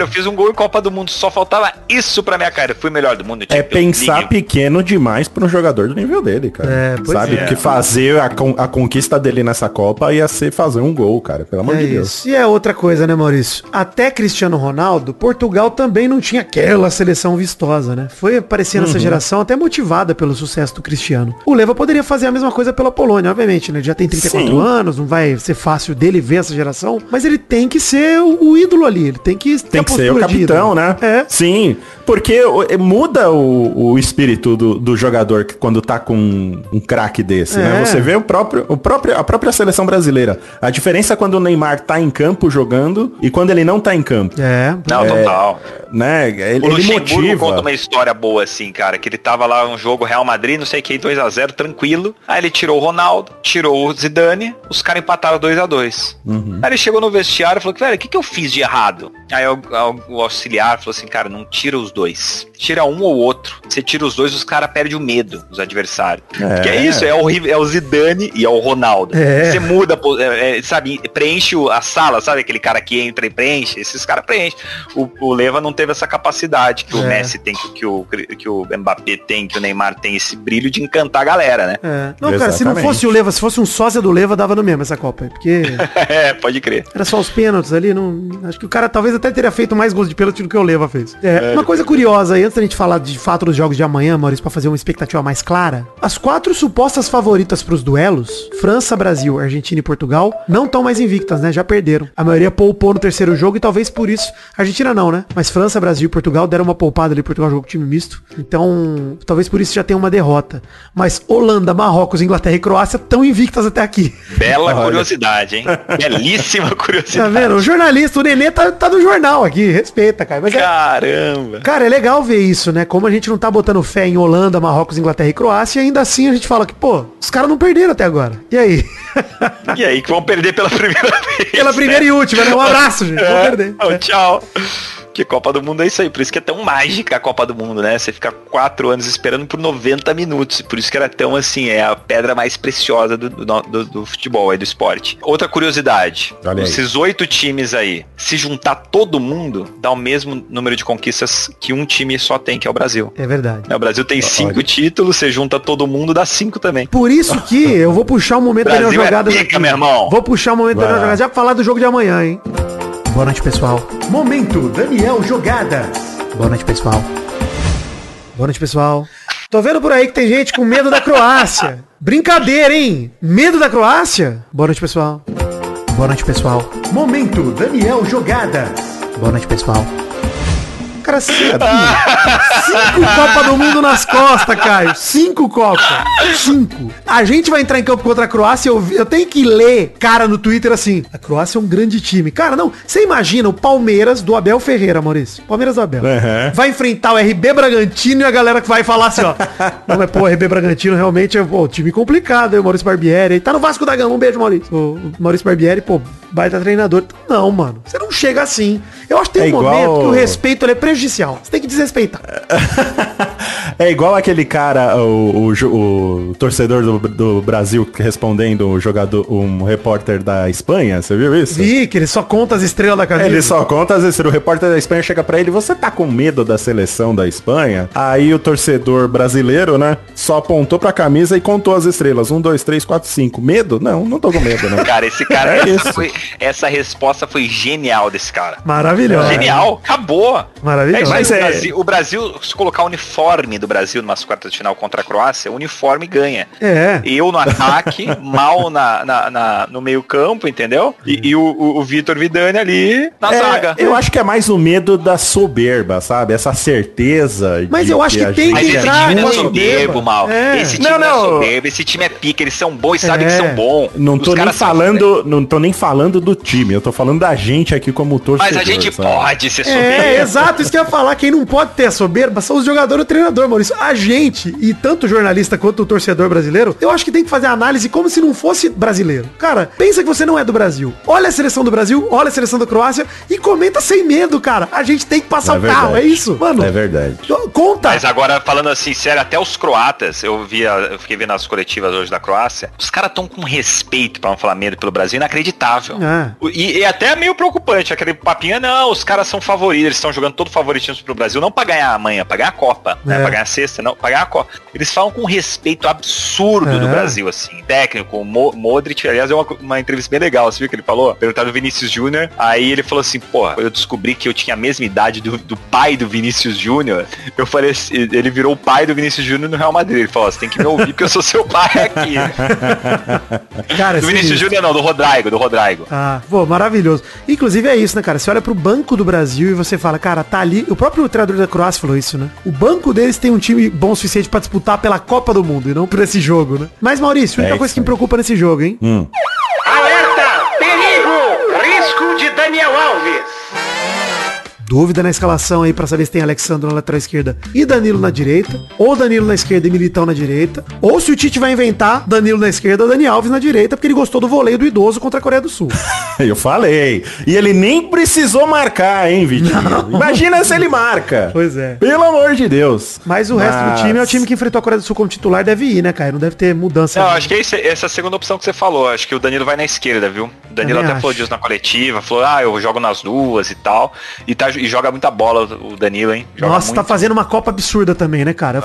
Eu fiz um gol em Copa do Mundo, só faltava isso pra minha cara. Eu fui o melhor do mundo. É pensar pequeno demais pra um jogador do nível dele, cara. Sabe? Porque fazer a conquista dele nessa Copa ia ser fazer um gol, cara. Pelo amor de Deus. Isso. E é outra coisa, né, Maurício? Até Cristiano Ronaldo, Portugal também não tinha aquela seleção vistosa, né? Foi aparecendo essa geração até motivada pelo sucesso do Cristiano. O Leva poderia fazer a mesma coisa pela Polônia, obviamente, né? Ele já tem 34 anos, não vai ser fácil dele ver essa geração, mas ele tem que ser o ídolo ali, ele tem que ter a postura de ídolo. Tem que ser o capitão, né? É. Sim, porque muda o espírito do jogador quando tá com um craque desse, né? Você vê a própria seleção brasileira. A diferença é quando o Neymar tá em campo jogando e quando ele não tá em campo. Total. Né? Ele Luxemburgo motiva. Conta uma história boa assim, cara, que ele tava lá um jogo Real Madrid, não sei o que, 2-0, tranquilo. Aí ele tirou o Ronaldo, tirou o Zidane, os caras empataram 2-2. Aí ele chegou no vestiário e falou, velho, o que eu fiz de errado? Aí o auxiliar falou assim, cara, não tira os dois. Tira um ou outro. Você tira os dois, os caras perdem o medo, os adversários. Porque é isso, é o Zidane e é o Ronaldo. Você muda, sabe, preenche a sala, sabe, aquele cara que entra e preenche, esses caras preenchem. O Leva não teve essa capacidade que o Messi tem, que o Mbappé tem, que o Neymar tem, esse brilho de encantar a galera, né? Não, cara, se não fosse o Leva, se fosse um sósia do Leva, dava no mesmo essa Copa, porque... pode crer. Era só os pênaltis ali, acho que o cara talvez até teria feito mais gols de pênalti do que o Leva fez. Uma coisa curiosa aí, antes da gente falar de fato dos jogos de amanhã, Maurício, pra fazer uma expectativa mais clara, as quatro supostas favoritas pros duelos, França, Brasil, Argentina e Portugal, não estão mais invictas, né? Já perderam. A maioria poupou no terceiro jogo e talvez por isso, a Argentina não, né? Mas França, Brasil e Portugal deram uma poupada ali, Portugal jogou com time misto, então talvez por isso já tenha uma derrota. Mas Holanda, Marrocos, Inglaterra e Croácia estão invictas até aqui. Bela curiosidade, hein? Belíssima curiosidade. Tá vendo? O jornalista, o Nenê tá no jornal aqui, respeita, cara. Mas caramba! Cara, é legal ver isso, né? Como a gente não tá botando fé em Holanda, Marrocos, Inglaterra e Croácia, ainda assim a gente fala que, pô, os caras não perderam até agora. E aí? E aí, que vão perder pela primeira vez. Pela primeira e última, né? Um abraço, gente. Vão perder. Tchau. Porque Copa do Mundo é isso aí, por isso que é tão mágica a Copa do Mundo, né? Você fica 4 anos esperando por 90 minutos, por isso que era tão assim, é a pedra mais preciosa do futebol, aí do esporte. Outra curiosidade, esses 8 times aí, se juntar todo mundo, dá o mesmo número de conquistas que um time só tem, que é o Brasil. É verdade. O Brasil tem 5 títulos, você junta todo mundo, dá 5 também. Por isso que eu vou puxar o momento da jogada é pica, meu irmão. Vou puxar o momento da jogada, já pra falar do jogo de amanhã, hein? Boa noite, pessoal. Momento Daniel Jogadas. Boa noite, pessoal. Boa noite, pessoal. Tô vendo por aí que tem gente com medo da Croácia. Brincadeira, hein? Medo da Croácia? Boa noite, pessoal. Boa noite, pessoal. Momento Daniel Jogadas. Boa noite, pessoal. Cara, 5 Copa do Mundo nas costas, Caio. 5 Copa. 5. A gente vai entrar em campo contra a Croácia. Eu tenho que ler, cara, no Twitter assim. A Croácia é um grande time. Cara, não. Você imagina o Palmeiras do Abel Ferreira, Maurício. Palmeiras do Abel. Uhum. Vai enfrentar o RB Bragantino e a galera que vai falar assim, ó. Não, mas pô, o RB Bragantino realmente é pô, time complicado. Hein, o Maurício Barbieri. Ele tá no Vasco da Gama. Um beijo, Maurício. O Maurício Barbieri, pô, baita treinador. Não, mano. Você não chega assim. Eu acho que tem um momento que o respeito ele é prejudicial. Você tem que desrespeitar. É igual aquele cara, o torcedor do Brasil respondendo um repórter da Espanha, você viu isso? Vi, que ele só conta as estrelas da camisa. Ele só conta as estrelas. O repórter da Espanha chega pra ele, você tá com medo da seleção da Espanha? Aí o torcedor brasileiro, né, só apontou pra camisa e contou as estrelas. 1, 2, 3, 4, 5. Medo? Não, não tô com medo, né? Cara, esse cara, essa resposta foi genial desse cara. Maravilhoso. Genial, acabou. Maravilhoso. Mas o Brasil, se colocar o uniforme do Brasil numas quartas de final contra a Croácia, o uniforme ganha. É. Eu no ataque, mal no meio campo, entendeu? E o Vitor Vidani ali na zaga. Eu acho que é mais o medo da soberba, sabe? Essa certeza. Mas eu acho que tem que entrar. Esse time não é soberbo, mal. É. Esse time não é soberbo, esse time é pica, eles são bons, sabem que são bons. Não tô nem falando do time, eu tô falando da gente aqui como torcedor. Mas a gente pode ser soberbo. É, exato, isso que eu ia falar, quem não pode ter a soberba são os jogadores e o treinador, Maurício. A gente, e tanto o jornalista quanto o torcedor brasileiro, eu acho que tem que fazer análise como se não fosse brasileiro. Cara, pensa que você não é do Brasil. Olha a seleção do Brasil, olha a seleção da Croácia e comenta sem medo, cara. A gente tem que passar o carro, é isso? Mano, é verdade. Conta. Mas agora, falando assim, sério, até os croatas, eu fiquei vendo as coletivas hoje da Croácia, os caras estão com respeito, pra não falar medo, pelo Brasil, inacreditável. É. E até é meio preocupante, aquele papinho, não, os caras são favoritos, eles estão jogando todo favoritismo pro Brasil, não pra ganhar amanhã, pra ganhar a Copa, né? Pra ganhar a sexta, não, pra ganhar a Copa. Eles falam com respeito absurdo do Brasil, assim, técnico, o Modric, aliás, é uma entrevista bem legal, você viu o que ele falou? Perguntaram do Vinícius Júnior, aí ele falou assim, porra, eu descobri que eu tinha a mesma idade do pai do Vinícius Júnior, eu falei assim, ele virou o pai do Vinícius Júnior no Real Madrid, ele falou, você tem que me ouvir porque eu sou seu pai aqui. Cara, do Vinícius Júnior não, do Rodrigo. Ah, pô, maravilhoso. Inclusive é isso, né, cara, você olha pro banco do Brasil e você fala, cara, tá ali, o próprio treinador da Croácia falou isso, né? O banco deles tem um time bom o suficiente pra disputar pela Copa do Mundo e não por esse jogo, né? Mas, Maurício, a única coisa que me preocupa nesse jogo, hein? Alerta! Perigo! Risco de Daniel Alves! Dúvida na escalação aí pra saber se tem Alexandre na lateral esquerda e Danilo na direita, ou Danilo na esquerda e Militão na direita, ou se o Tite vai inventar Danilo na esquerda, Dani Alves na direita, porque ele gostou do voleio do idoso contra a Coreia do Sul. Eu falei. E ele nem precisou marcar, hein, Vitinho? Não. Imagina se ele marca. Pois é. Pelo amor de Deus. Mas o resto do time é o time que enfrentou a Coreia do Sul como titular, deve ir, né, Caio? Não deve ter mudança. Não, acho que essa é a segunda opção que você falou. Acho que o Danilo vai na esquerda, viu? O Danilo até falou disso na coletiva, falou, eu jogo nas duas e tal. E joga muita bola o Danilo, hein? Joga Nossa, muito. Tá fazendo uma Copa absurda também, né, cara?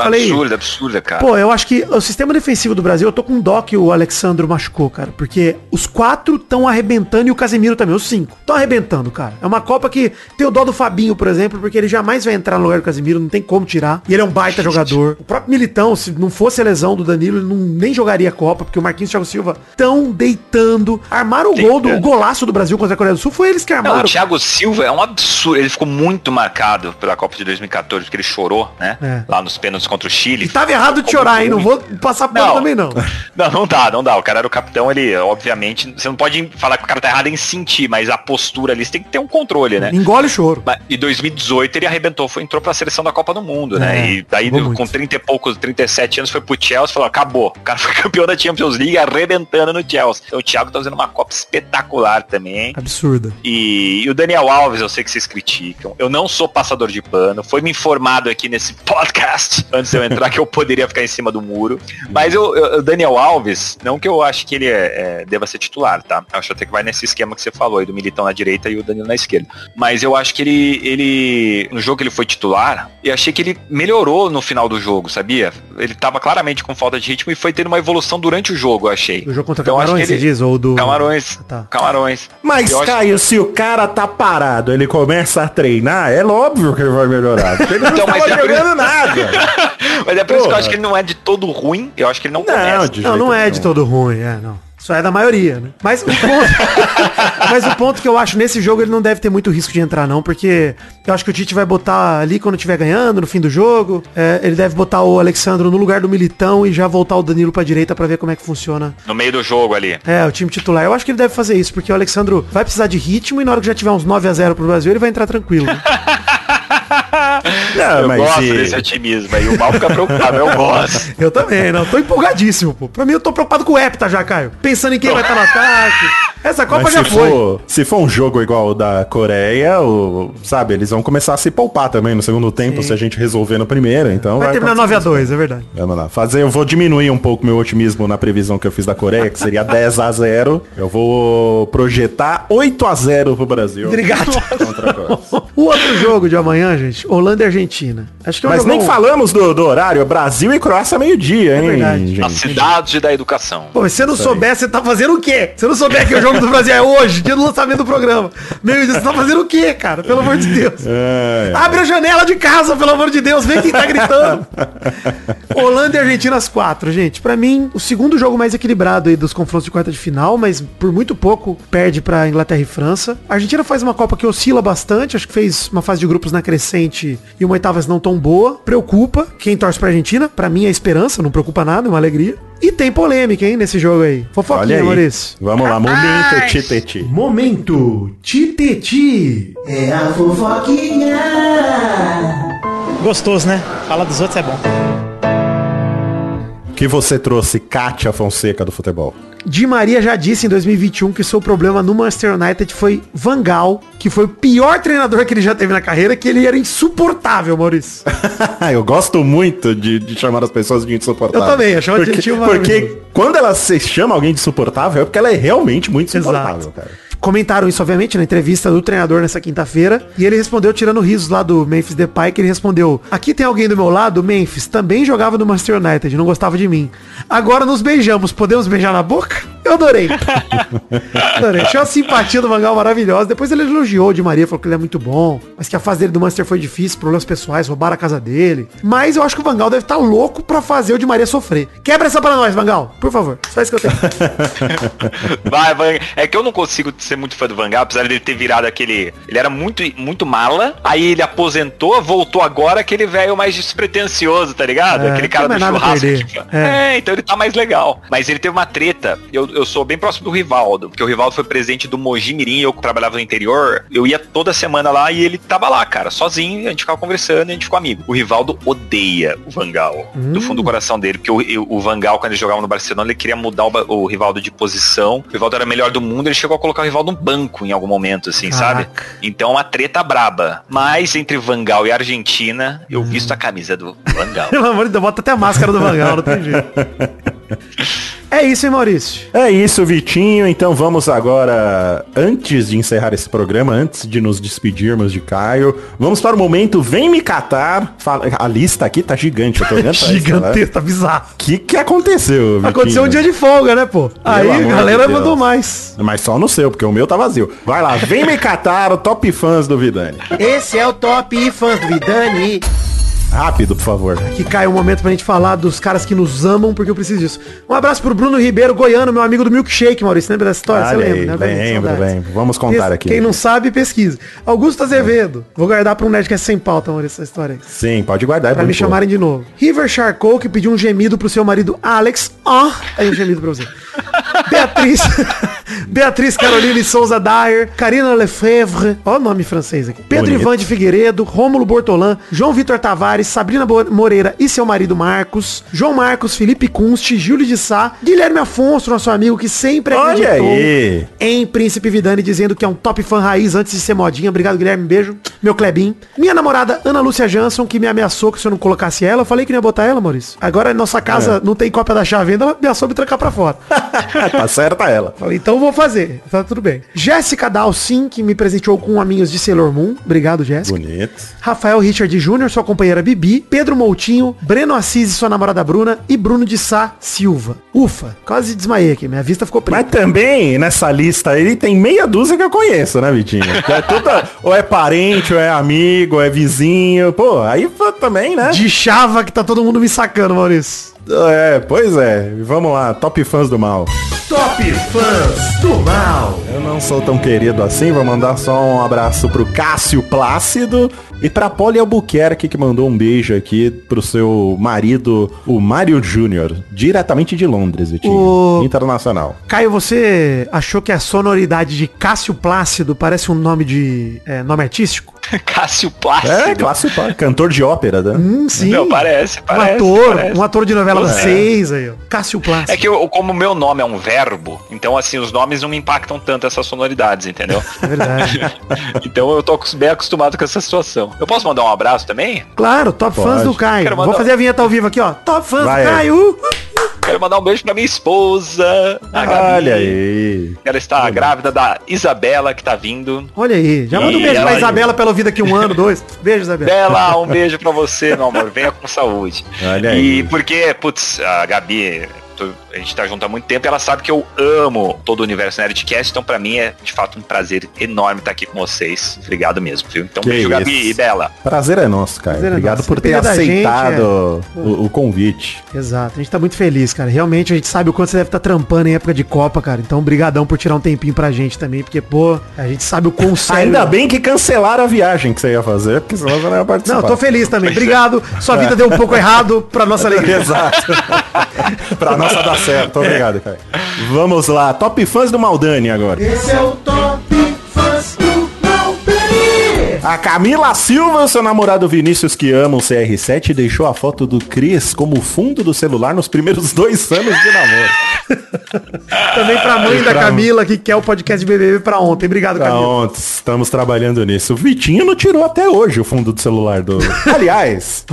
Absurda, cara. Pô, eu acho que o sistema defensivo do Brasil, eu tô com dó que o Alexandre machucou, cara. Porque os 4 estão arrebentando e o Casemiro também, os 5. Estão arrebentando, cara. É uma Copa que tem o dó do Fabinho, por exemplo, porque ele jamais vai entrar no lugar do Casemiro, não tem como tirar. E ele é um baita jogador. O próprio Militão, se não fosse a lesão do Danilo, ele nem jogaria a Copa, porque o Marquinhos e o Thiago Silva estão deitando. Armaram o golaço do Brasil contra a Coreia do Sul, foi eles que armaram. Não, o Thiago Silva é um absurdo. Ele ficou muito marcado pela Copa de 2014, porque ele chorou, né? É. Lá nos pênaltis contra o Chile. E tava errado de chorar, hein? Não vou passar pano também, não. Não dá. O cara era o capitão, ele, obviamente, você não pode falar que o cara tá errado em sentir, mas a postura ali, você tem que ter um controle, né? Engole o choro. E 2018 ele arrebentou, entrou pra seleção da Copa do Mundo, né? E daí, com 30 e poucos, 37 anos, foi pro Chelsea, falou, acabou. O cara foi campeão da Champions League, arrebentando no Chelsea. Então o Thiago tá fazendo uma Copa espetacular também, hein? Absurda. E o Daniel Alves, eu sei que vocês criticam, criticam. Eu não sou passador de pano. Foi me informado aqui nesse podcast, antes de eu entrar, que eu poderia ficar em cima do muro. Mas o Daniel Alves, não que eu acho que ele deva ser titular, tá? Eu acho até que vai nesse esquema que você falou aí, do Militão na direita e o Danilo na esquerda. Mas eu acho que ele no jogo que ele foi titular, eu achei que ele melhorou no final do jogo, sabia? Ele tava claramente com falta de ritmo e foi tendo uma evolução durante o jogo, eu achei. O jogo contra Camarões, você diz? Ou do... Camarões. Tá. Camarões. Mas, Caio, se o cara tá parado, ele começa a treinar, é óbvio que ele vai melhorar. Porque ele não então, tava jogando nada. Mas é por isso que eu acho que ele não é de todo ruim. Eu acho que ele não começa. Não é de todo ruim, não. Só é da maioria, né? Mas o ponto, mas o ponto que eu acho, nesse jogo ele não deve ter muito risco de entrar, não, porque eu acho que o Tite vai botar ali quando estiver ganhando, no fim do jogo, ele deve botar o Alexandre no lugar do Militão e já voltar o Danilo pra direita pra ver como é que funciona. No meio do jogo ali. O time titular. Eu acho que ele deve fazer isso, porque o Alexandre vai precisar de ritmo e na hora que já tiver uns 9-0 pro Brasil, ele vai entrar tranquilo. Né? Não, eu gosto desse otimismo aí. O mal fica preocupado, eu gosto. Eu também, não. Tô empolgadíssimo, pô. Pra mim, eu tô preocupado com o Hepta já, Caio. Pensando em quem vai estar no ataque. Essa Copa mas já foi. Se for um jogo igual o da Coreia, sabe, eles vão começar a se poupar também no segundo tempo, se a gente resolver no primeiro. Então vai terminar 9-2, é verdade. Vamos lá. Eu vou diminuir um pouco meu otimismo na previsão que eu fiz da Coreia, que seria 10-0. Eu vou projetar 8-0 pro Brasil. Obrigado. O outro jogo de amanhã, gente, Holanda e Argentina. Acho que é um jogo... nem falamos do horário. Brasil e Croácia meio-dia, hein? É verdade, gente. A cidade da educação. Pô, mas se você não souber, você tá fazendo o quê? Se você não souber que o jogo do Brasil é hoje, dia do lançamento do programa. Meu Deus, você tá fazendo o quê, cara? Pelo amor de Deus. Abre a janela de casa, pelo amor de Deus. Vê quem tá gritando. Holanda e Argentina às 4, gente. Pra mim, o segundo jogo mais equilibrado aí dos confrontos de quarta de final, mas por muito pouco perde pra Inglaterra e França. A Argentina faz uma Copa que oscila bastante. Acho que fez uma fase de grupos na crescente e uma oitavas não tão boa. Preocupa. Quem torce pra Argentina, pra mim é esperança. Não preocupa nada, é uma alegria. E tem polêmica, hein, nesse jogo aí. Fofoquinha, Maurício. Vamos lá, momento Titeti. Momento Titeti. É a fofoquinha. Gostoso, né? Fala dos outros é bom. O que você trouxe, Kátia Fonseca, do futebol? Di Maria já disse em 2021 que seu problema no Manchester United foi Van Gaal, que foi o pior treinador que ele já teve na carreira, que ele era insuportável, Maurício. Eu gosto muito de chamar as pessoas de insuportável. Eu também, eu chamo de gente maravilhoso. Porque quando ela se chama alguém de insuportável, é porque ela é realmente muito insuportável, exato, cara. Comentaram isso, obviamente, na entrevista do treinador nessa quinta-feira. E ele respondeu, tirando risos lá do Memphis Depay, que ele respondeu: aqui tem alguém do meu lado, Memphis, também jogava no Manchester United, não gostava de mim. Agora nos beijamos, podemos beijar na boca? Eu adorei. Adorei. Achei uma simpatia do Van Gaal maravilhosa. Depois ele elogiou o Di Maria, falou que ele é muito bom, mas que a fase dele do Manchester foi difícil, problemas pessoais, roubaram a casa dele. Mas eu acho que o Van Gaal deve estar louco pra fazer o Di Maria sofrer. Quebra essa pra nós, Van Gaal, por favor. Só isso que eu tenho. Vai, Van. É que eu não consigo ser muito fã do Van Gaal, apesar dele ter virado aquele... Ele era muito, muito mala, aí ele aposentou, voltou agora aquele velho mais despretensioso, tá ligado? Aquele cara do churrasco. Tipo, então ele tá mais legal. Mas ele teve uma treta. Eu sou bem próximo do Rivaldo, porque o Rivaldo foi presidente do Mogi Mirim, eu trabalhava no interior, eu ia toda semana lá e ele tava lá, cara, sozinho, a gente ficava conversando e a gente ficou amigo. O Rivaldo odeia o Van Gaal, do fundo do coração dele, porque o Van Gaal, quando ele jogava no Barcelona, ele queria mudar o Rivaldo de posição. O Rivaldo era melhor do mundo, ele chegou a colocar o Rivaldo num banco em algum momento, assim, sabe? Então, uma treta braba. Mas, entre Van Gaal e Argentina, eu visto a camisa do Van Gaal. Pelo amor de Deus, bota até a máscara do Van Gaal, não tem jeito. É isso, hein, Maurício? É isso, Vitinho. Então vamos agora, antes de encerrar esse programa, antes de nos despedirmos de Caio, vamos para o momento Vem Me Catar. A lista aqui tá gigante. Eu tô olhando gigante, tá bizarro. O que aconteceu, Vitinho? Aconteceu um dia de folga, né, pô? Meu aí a galera mandou mais. Mas só no seu, porque o meu tá vazio. Vai lá, Vem Me Catar, o Top Fãs do Vidani. Esse é o Top Fãs do Vidani. Rápido, por favor. Aqui cai um momento pra gente falar dos caras que nos amam, porque eu preciso disso. Um abraço pro Bruno Ribeiro, goiano, meu amigo do Milkshake, Maurício. Lembra dessa história? Você lembra, né? Lembro. Vamos contar aqui. Quem não sabe, pesquisa. Augusto Azevedo. Vou guardar pra um Nerdcast sem pauta, Maurício, essa história aí. Sim, pode guardar. Pra me chamarem de novo. River Charcot, que pediu um gemido pro seu marido Alex. Aí um gemido pra você. Beatriz... Beatriz Caroline Souza Dyer, Karina Lefebvre, ó o nome francês aqui, Pedro Ivan de Figueiredo, Rômulo Bortolan, João Vitor Tavares, Sabrina Moreira e seu marido Marcos, João Marcos, Felipe Kunst, Júlio de Sá, Guilherme Afonso, nosso amigo que sempre acreditou em Príncipe Vidani, dizendo que é um top fã raiz antes de ser modinha. Obrigado, Guilherme, beijo. Meu Clebinho. Minha namorada Ana Lúcia Jansson, que me ameaçou que se eu não colocasse ela, eu falei que não ia botar ela, Maurício. Agora nossa casa não tem cópia da chave ainda, ela ameaçou me trancar pra fora. Tá certa ela. Falei, então vou fazer. Tá tudo bem. Jéssica Dalcin, que me presenteou com aminhos de Sailor Moon. Obrigado, Jéssica. Bonito. Rafael Richard Júnior, sua companheira Bibi. Pedro Moutinho, Breno Assis e sua namorada Bruna. E Bruno de Sá Silva. Ufa, quase desmaiei aqui. Minha vista ficou preta. Mas também, nessa lista aí, tem meia dúzia que eu conheço, né, Vitinho? É toda, ou é parente, ou é amigo, ou é vizinho. Pô, aí também, né? De chava que tá todo mundo me sacando, Maurício. É, pois é. Vamos lá, top fãs do mal. Top fãs do mal. Eu não sou tão querido assim, vou mandar só um abraço pro Cássio Plácido e pra Poli Albuquerque, que mandou um beijo aqui pro seu marido, o Mário Júnior, diretamente de Londres, Vitinho, internacional. Caio, você achou que a sonoridade de Cássio Plácido parece um nome de nome artístico? Cássio Plácido. É, Cássio Plácido, cantor de ópera, né? Sim. Não, parece. Um ator de novela das seis aí, ó. Cássio Plácido. É que como o meu nome é um verbo, então assim, os nomes não me impactam tanto essas sonoridades, entendeu? É verdade. Então eu tô bem acostumado com essa situação. Eu posso mandar um abraço também? Claro, top fãs do Caio. Vou fazer a vinheta ao vivo aqui, ó. Top fãs do Caio. Quero mandar um beijo pra minha esposa, a Gabi. Olha aí. Ela está grávida da Isabela, que tá vindo. Olha aí. Já manda um beijo pra Isabela pela vida aqui um ano, dois. Beijo, Isabela. Bela, um beijo pra você, meu amor. Venha com saúde. Olha aí. E porque, putz, a Gabi... A gente tá junto há muito tempo e ela sabe que eu amo todo o universo Nerdcast, então pra mim é de fato um prazer enorme estar aqui com vocês. Obrigado mesmo, viu? Então beijo, Gabi e Bela. Prazer é nosso, cara. Obrigado por ter aceitado o convite. Exato, a gente tá muito feliz, cara. Realmente a gente sabe o quanto você deve estar trampando em época de Copa, cara. Então brigadão por tirar um tempinho pra gente também, porque, pô, a gente sabe o conselho. Ainda bem que cancelaram a viagem que você ia fazer, porque senão você não ia participar. Não, tô feliz também. Obrigado. Sua vida deu um pouco errado pra nossa alegria. Exato. Pra nós dá certo, obrigado, cara. Vamos lá, top fãs do Maldani agora. Esse é o top fãs do Maldani. A Camila Silva, seu namorado Vinícius, que ama o CR7, deixou a foto do Cris como fundo do celular nos primeiros 2 anos de namoro. Também pra mãe da Camila, que quer o podcast de BBB pra ontem. Obrigado, Camila. Ontem, estamos trabalhando nisso. O Vitinho não tirou até hoje o fundo do celular do... Aliás,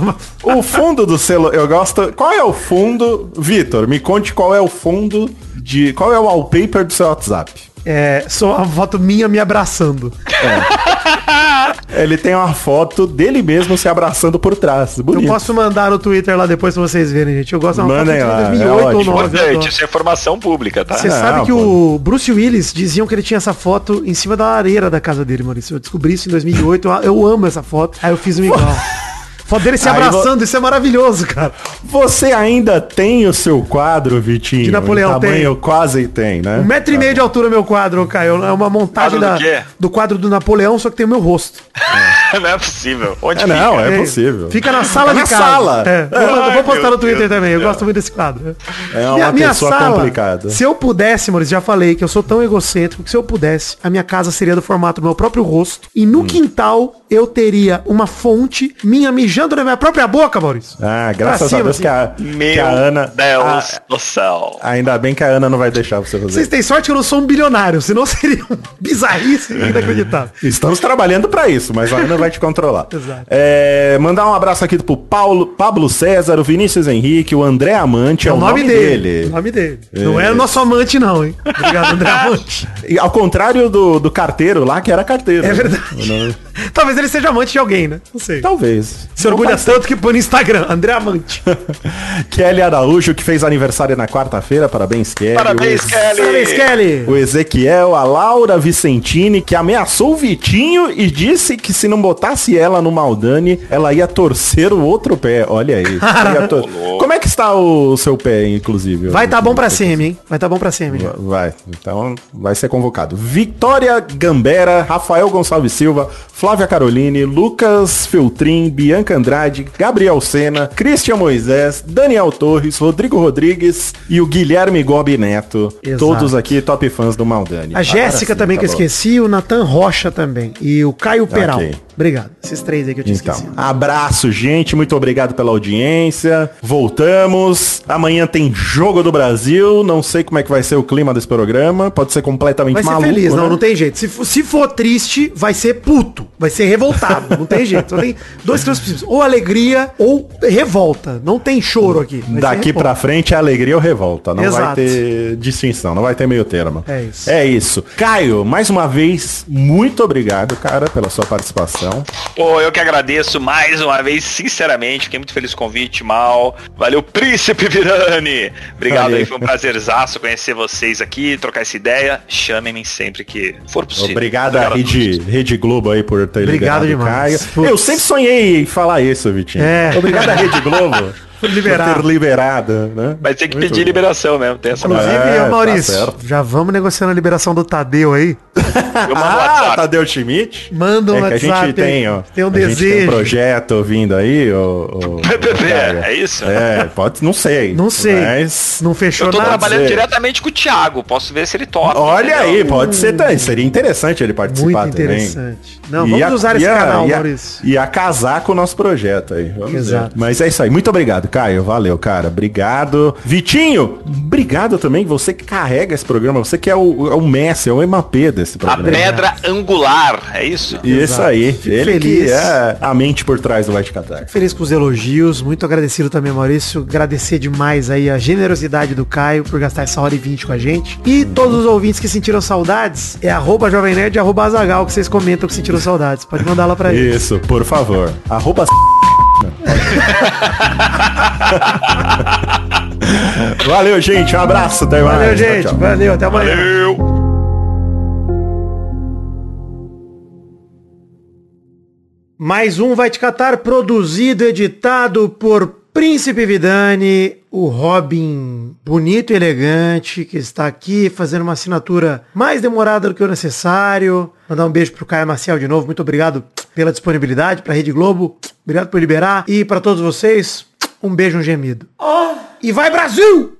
o fundo do celular... Eu gosto... Qual é o fundo... Vitor, me conte qual é o fundo de... Qual é o wallpaper do seu WhatsApp? É, só uma foto minha me abraçando. É. Ele tem uma foto dele mesmo se abraçando por trás. Bonito. Eu posso mandar no Twitter lá depois pra vocês verem, gente. Eu gosto de uma foto de 2008 ou 9. Isso é informação pública, tá? Você sabe que o Bruce Willis diziam que ele tinha essa foto em cima da areira da casa dele, Maurício. Eu descobri isso em 2008. Eu amo essa foto. Aí eu fiz um igual. Foto dele se abraçando, isso é maravilhoso, cara. Você ainda tem o seu quadro, Vitinho? De Napoleão tem. Tamanho quase tem, né? 1,5 metro de altura meu quadro, Caio. É uma montagem do quadro do Napoleão, só que tem o meu rosto. É. Não é possível. Onde fica? Não, é possível. Fica na sala de casa. Sala. É. Vou postar no Twitter também, eu gosto muito desse quadro. É uma minha pessoa sala, complicada. Se eu pudesse, Maurício, já falei que eu sou tão egocêntrico que se eu pudesse, a minha casa seria do formato do meu próprio rosto. E no quintal, eu teria uma fonte, minha mijada na minha própria boca, Maurício. Ah, graças a Deus que a Ana... Meu Deus do céu. Ainda bem que a Ana não vai deixar você fazer. Vocês têm sorte que eu não sou um bilionário, senão seria um bizarrice inacreditável. Estamos trabalhando pra isso, mas a Ana vai te controlar. Exato. É, mandar um abraço aqui pro Pablo César, o Vinícius Henrique, o André Amante, é o nome dele. O nome dele. É. Não é o nosso amante, não, hein? Obrigado, André Amante. E ao contrário do carteiro lá, que era carteiro. É verdade. Talvez ele seja amante de alguém, né? Não sei. Talvez. Se orgulha tanto que põe no Instagram, André Amante. Kelly Araújo, que fez aniversário na quarta-feira, parabéns, Kelly. Parabéns, Kelly. Parabéns, Kelly. O Ezequiel, a Laura Vicentini, que ameaçou o Vitinho e disse que se não botasse ela no Maldani, ela ia torcer o outro pé. Olha aí. Como é que está o seu pé, inclusive? Vai tá bom pra cima, hein? Vai tá bom pra cima. Vai. Então, vai ser convocado. Vitória Gambera, Rafael Gonçalves Silva, Flávio Flávia Caroline, Lucas Feltrin, Bianca Andrade, Gabriel Sena, Christian Moisés, Daniel Torres, Rodrigo Rodrigues e o Guilherme Gobi Neto. Exato. Todos aqui top fãs do Maldani. A Jéssica também, tá que bom. Eu esqueci, o Nathan Rocha também e o Caio Peral. Okay. Obrigado. Esses três aí que eu tinha esquecido. Abraço, gente. Muito obrigado pela audiência. Voltamos. Amanhã tem Jogo do Brasil. Não sei como é que vai ser o clima desse programa. Pode ser completamente maluco. Vai ser feliz. Né? Não, não tem jeito. Se for triste, vai ser puto. Vai ser revoltado. Não tem jeito. Só tem dois climas possíveis. Ou alegria ou revolta. Não tem choro aqui. Daqui pra frente é alegria ou revolta. Não vai ter distinção. Não vai ter meio termo. É isso. É isso. Caio, mais uma vez, muito obrigado, cara, pela sua participação. Pô, eu que agradeço mais uma vez, sinceramente, fiquei muito feliz com o convite, Mal. Valeu, Príncipe Virani. Obrigado aí, foi um prazerzaço conhecer vocês aqui, trocar essa ideia. Chamem-me sempre que for possível. Obrigado a Rede Globo aí por ter ligado. Obrigado demais. Caio. Eu sempre sonhei em falar isso, Vitinho. É. Obrigado a Rede Globo. Liberada, né? Vai ter que muito pedir bom. Liberação mesmo. Tem essa inclusive, Maurício, tá, já vamos negociando a liberação do Tadeu aí. Eu mando WhatsApp. Tadeu Schmidt. Manda um WhatsApp. A gente tem, ó. Tem um desejo. Tem um projeto vindo aí, o PPP, é isso? É, pode, não sei. Não sei. Mas não fechou nada. Eu tô trabalhando diretamente com o Thiago. Posso ver se ele toca. Olha aí, pode ser também. Seria interessante ele participar muito também. Muito interessante. Não, vamos usar esse canal, Maurício. E a casar com o nosso projeto aí. Exato. Mas é isso aí. Muito obrigado, Caio. Valeu, cara. Obrigado. Vitinho, obrigado também. Você que carrega esse programa. Você que é o Messi, é o Mbappé desse programa. A pedra angular. É isso? Isso aí. Fico ele feliz. Que é a mente por trás do Vai Te Catar. Fico feliz com os elogios. Muito agradecido também, Maurício. Agradecer demais aí a generosidade do Caio por gastar essa 1h20 com a gente. E todos os ouvintes que sentiram saudades, é @jovemnerd e @azagal que vocês comentam que sentiram saudades. Pode mandar lá pra gente. Isso, por favor. Valeu, gente, um abraço, até mais. Valeu, gente, tchau, tchau. Valeu, até amanhã. Valeu. Mais um Vai Te Catar, produzido, editado por Príncipe Vidani, o Robin bonito e elegante, que está aqui fazendo uma assinatura mais demorada do que o necessário. Mandar um beijo pro Caio Marcial de novo, muito obrigado pela disponibilidade, pra Rede Globo, obrigado por liberar, e pra todos vocês, um beijo, um gemido. Oh. E vai, Brasil!